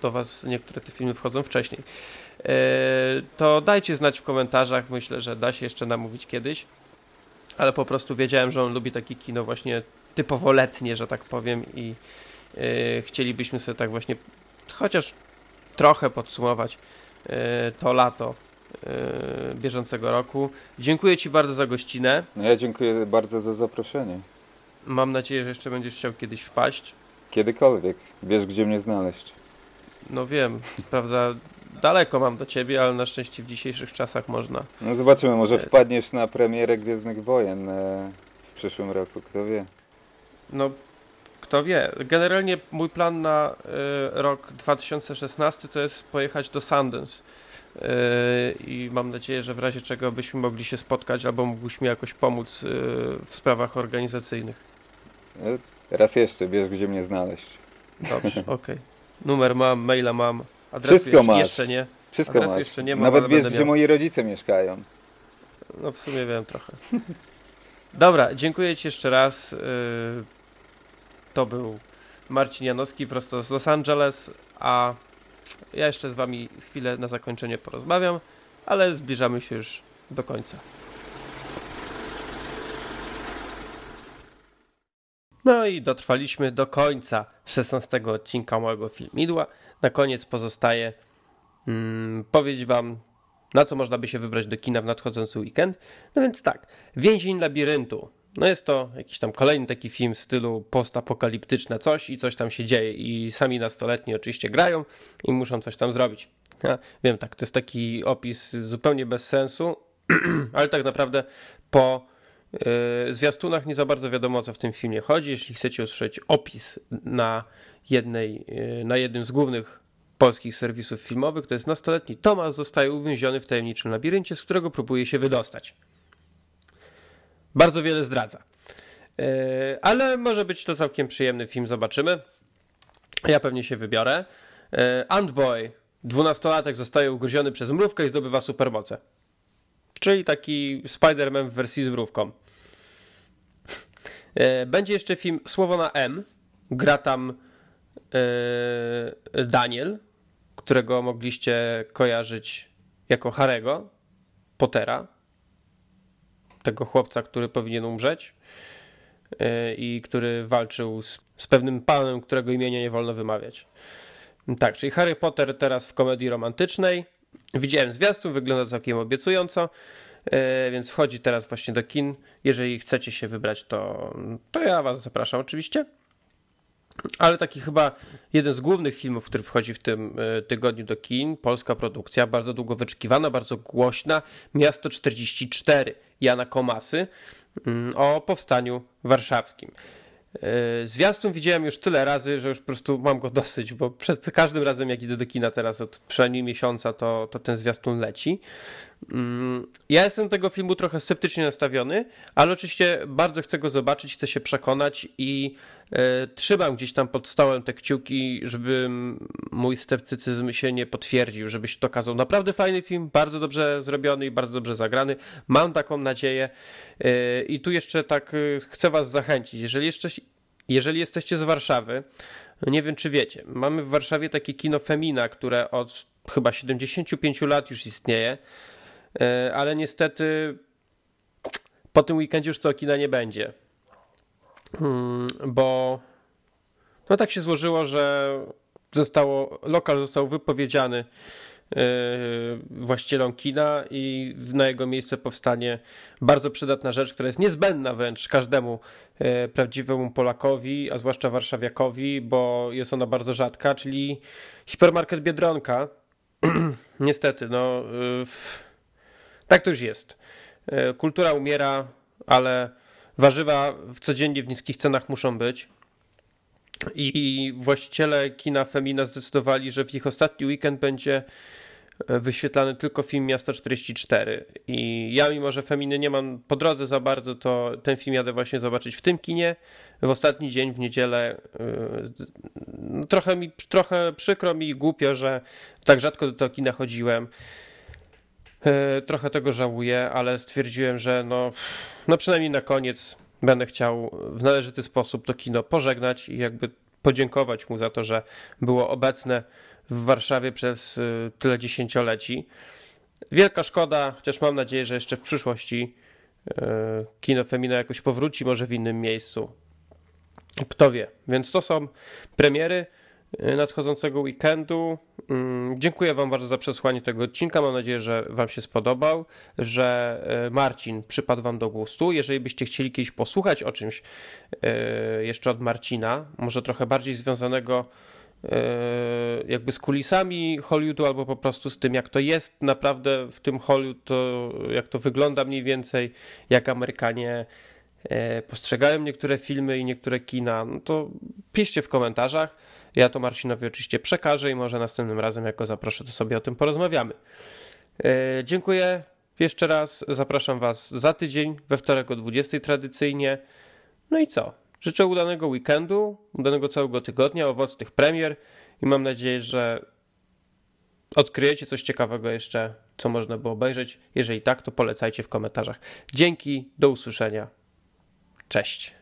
do was niektóre te filmy wchodzą wcześniej, to dajcie znać w komentarzach. Myślę, że da się jeszcze namówić kiedyś, ale po prostu wiedziałem, że on lubi takie kino właśnie typowo letnie, że tak powiem, i chcielibyśmy sobie tak właśnie chociaż trochę podsumować to lato bieżącego roku. Dziękuję ci bardzo za gościnę. Ja dziękuję bardzo za zaproszenie. Mam nadzieję, że jeszcze będziesz chciał kiedyś wpaść. Kiedykolwiek. Wiesz, gdzie mnie znaleźć. No wiem, prawda, daleko mam do ciebie, ale na szczęście w dzisiejszych czasach można. No zobaczymy, może wpadniesz na premierę Gwiezdnych Wojen w przyszłym roku, kto wie. No, kto wie. Generalnie mój plan na rok 2016 to jest pojechać do Sundance i mam nadzieję, że w razie czego byśmy mogli się spotkać albo mógłbyś mi jakoś pomóc w sprawach organizacyjnych. Raz jeszcze, wiesz, gdzie mnie znaleźć. Dobrze, okej. Numer mam, maila mam. Wszystko masz. Jeszcze nie. Wszystko masz. Jeszcze nie mam, nawet wiesz, gdzie moi rodzice mieszkają. No w sumie wiem trochę. Dobra, dziękuję ci jeszcze raz. To był Marcin Janowski prosto z Los Angeles, a ja jeszcze z wami chwilę na zakończenie porozmawiam, ale zbliżamy się już do końca. No i dotrwaliśmy do końca 16 odcinka małego filmidła. Na koniec pozostaje powiedzieć wam, na co można by się wybrać do kina w nadchodzący weekend. No więc tak, Więzień Labiryntu. No jest to jakiś tam kolejny taki film w stylu postapokaliptyczne coś i coś tam się dzieje i sami nastoletni oczywiście grają i muszą coś tam zrobić. Ja wiem, tak, to jest taki opis zupełnie bez sensu, ale tak naprawdę po zwiastunach nie za bardzo wiadomo, o co w tym filmie chodzi. Jeśli chcecie usłyszeć opis na jednym z głównych polskich serwisów filmowych, to jest: nastoletni Tomasz zostaje uwięziony w tajemniczym labiryncie, z którego próbuje się wydostać. Bardzo wiele zdradza. Ale może być to całkiem przyjemny film, zobaczymy. Ja pewnie się wybiorę. Antboy, 12-latek zostaje ugryziony przez mrówkę i zdobywa supermoce. Czyli taki Spider-Man w wersji z mrówką. Będzie jeszcze film Słowo na M. Gra tam Daniel, którego mogliście kojarzyć jako Harry'ego Pottera. Tego chłopca, który powinien umrzeć i który walczył z pewnym panem, którego imienia nie wolno wymawiać. Tak, czyli Harry Potter teraz w komedii romantycznej. Widziałem zwiastun, wygląda całkiem obiecująco, więc wchodzi teraz właśnie do kin. Jeżeli chcecie się wybrać, to ja was zapraszam oczywiście. Ale taki chyba jeden z głównych filmów, który wchodzi w tym tygodniu do kin, polska produkcja, bardzo długo wyczekiwana, bardzo głośna, Miasto 44 Jana Komasy o powstaniu warszawskim. Zwiastun widziałem już tyle razy, że już po prostu mam go dosyć, bo przed każdym razem jak idę do kina teraz od przynajmniej miesiąca, to ten zwiastun leci. Ja jestem do tego filmu trochę sceptycznie nastawiony, ale oczywiście bardzo chcę go zobaczyć, chcę się przekonać i trzymam gdzieś tam pod stołem te kciuki, żeby mój sceptycyzm się nie potwierdził, żeby się to okazał naprawdę fajny film, bardzo dobrze zrobiony i bardzo dobrze zagrany. Mam taką nadzieję i tu jeszcze tak chcę was zachęcić. Jeżeli jesteście z Warszawy, nie wiem czy wiecie, mamy w Warszawie takie kino Femina, które od chyba 75 lat już istnieje, ale niestety po tym weekendzie już to kina nie będzie, bo no tak się złożyło, że lokal został wypowiedziany właścicielom kina i na jego miejsce powstanie bardzo przydatna rzecz, która jest niezbędna wręcz każdemu prawdziwemu Polakowi, a zwłaszcza warszawiakowi, bo jest ona bardzo rzadka, czyli hipermarket Biedronka. Niestety, no tak to już jest. Kultura umiera, ale warzywa codziennie w niskich cenach muszą być. I właściciele kina Femina zdecydowali, że w ich ostatni weekend będzie wyświetlany tylko film Miasto 44. I ja, mimo że Feminy nie mam po drodze za bardzo, to ten film jadę właśnie zobaczyć w tym kinie. W ostatni dzień, w niedzielę. Trochę przykro mi i głupio, że tak rzadko do tego kina chodziłem. Trochę tego żałuję, ale stwierdziłem, że no przynajmniej na koniec będę chciał w należyty sposób to kino pożegnać i jakby podziękować mu za to, że było obecne w Warszawie przez tyle dziesięcioleci. Wielka szkoda, chociaż mam nadzieję, że jeszcze w przyszłości kino Femina jakoś powróci, może w innym miejscu. Kto wie. Więc to są premiery nadchodzącego weekendu. Dziękuję wam bardzo za przesłanie tego odcinka. Mam nadzieję, że wam się spodobał, że Marcin przypadł wam do gustu. Jeżeli byście chcieli kiedyś posłuchać o czymś jeszcze od Marcina, może trochę bardziej związanego jakby z kulisami Hollywoodu albo po prostu z tym, jak to jest naprawdę w tym Hollywood, to jak to wygląda mniej więcej, jak Amerykanie postrzegają niektóre filmy i niektóre kina, no to piszcie w komentarzach. Ja to Marcinowi oczywiście przekażę i może następnym razem, jak go zaproszę, to sobie o tym porozmawiamy. Dziękuję jeszcze raz. Zapraszam was za tydzień, we wtorek o 20 tradycyjnie. No i co? Życzę udanego weekendu, udanego całego tygodnia, owocnych premier i mam nadzieję, że odkryjecie coś ciekawego jeszcze, co można było obejrzeć. Jeżeli tak, to polecajcie w komentarzach. Dzięki, do usłyszenia. Cześć.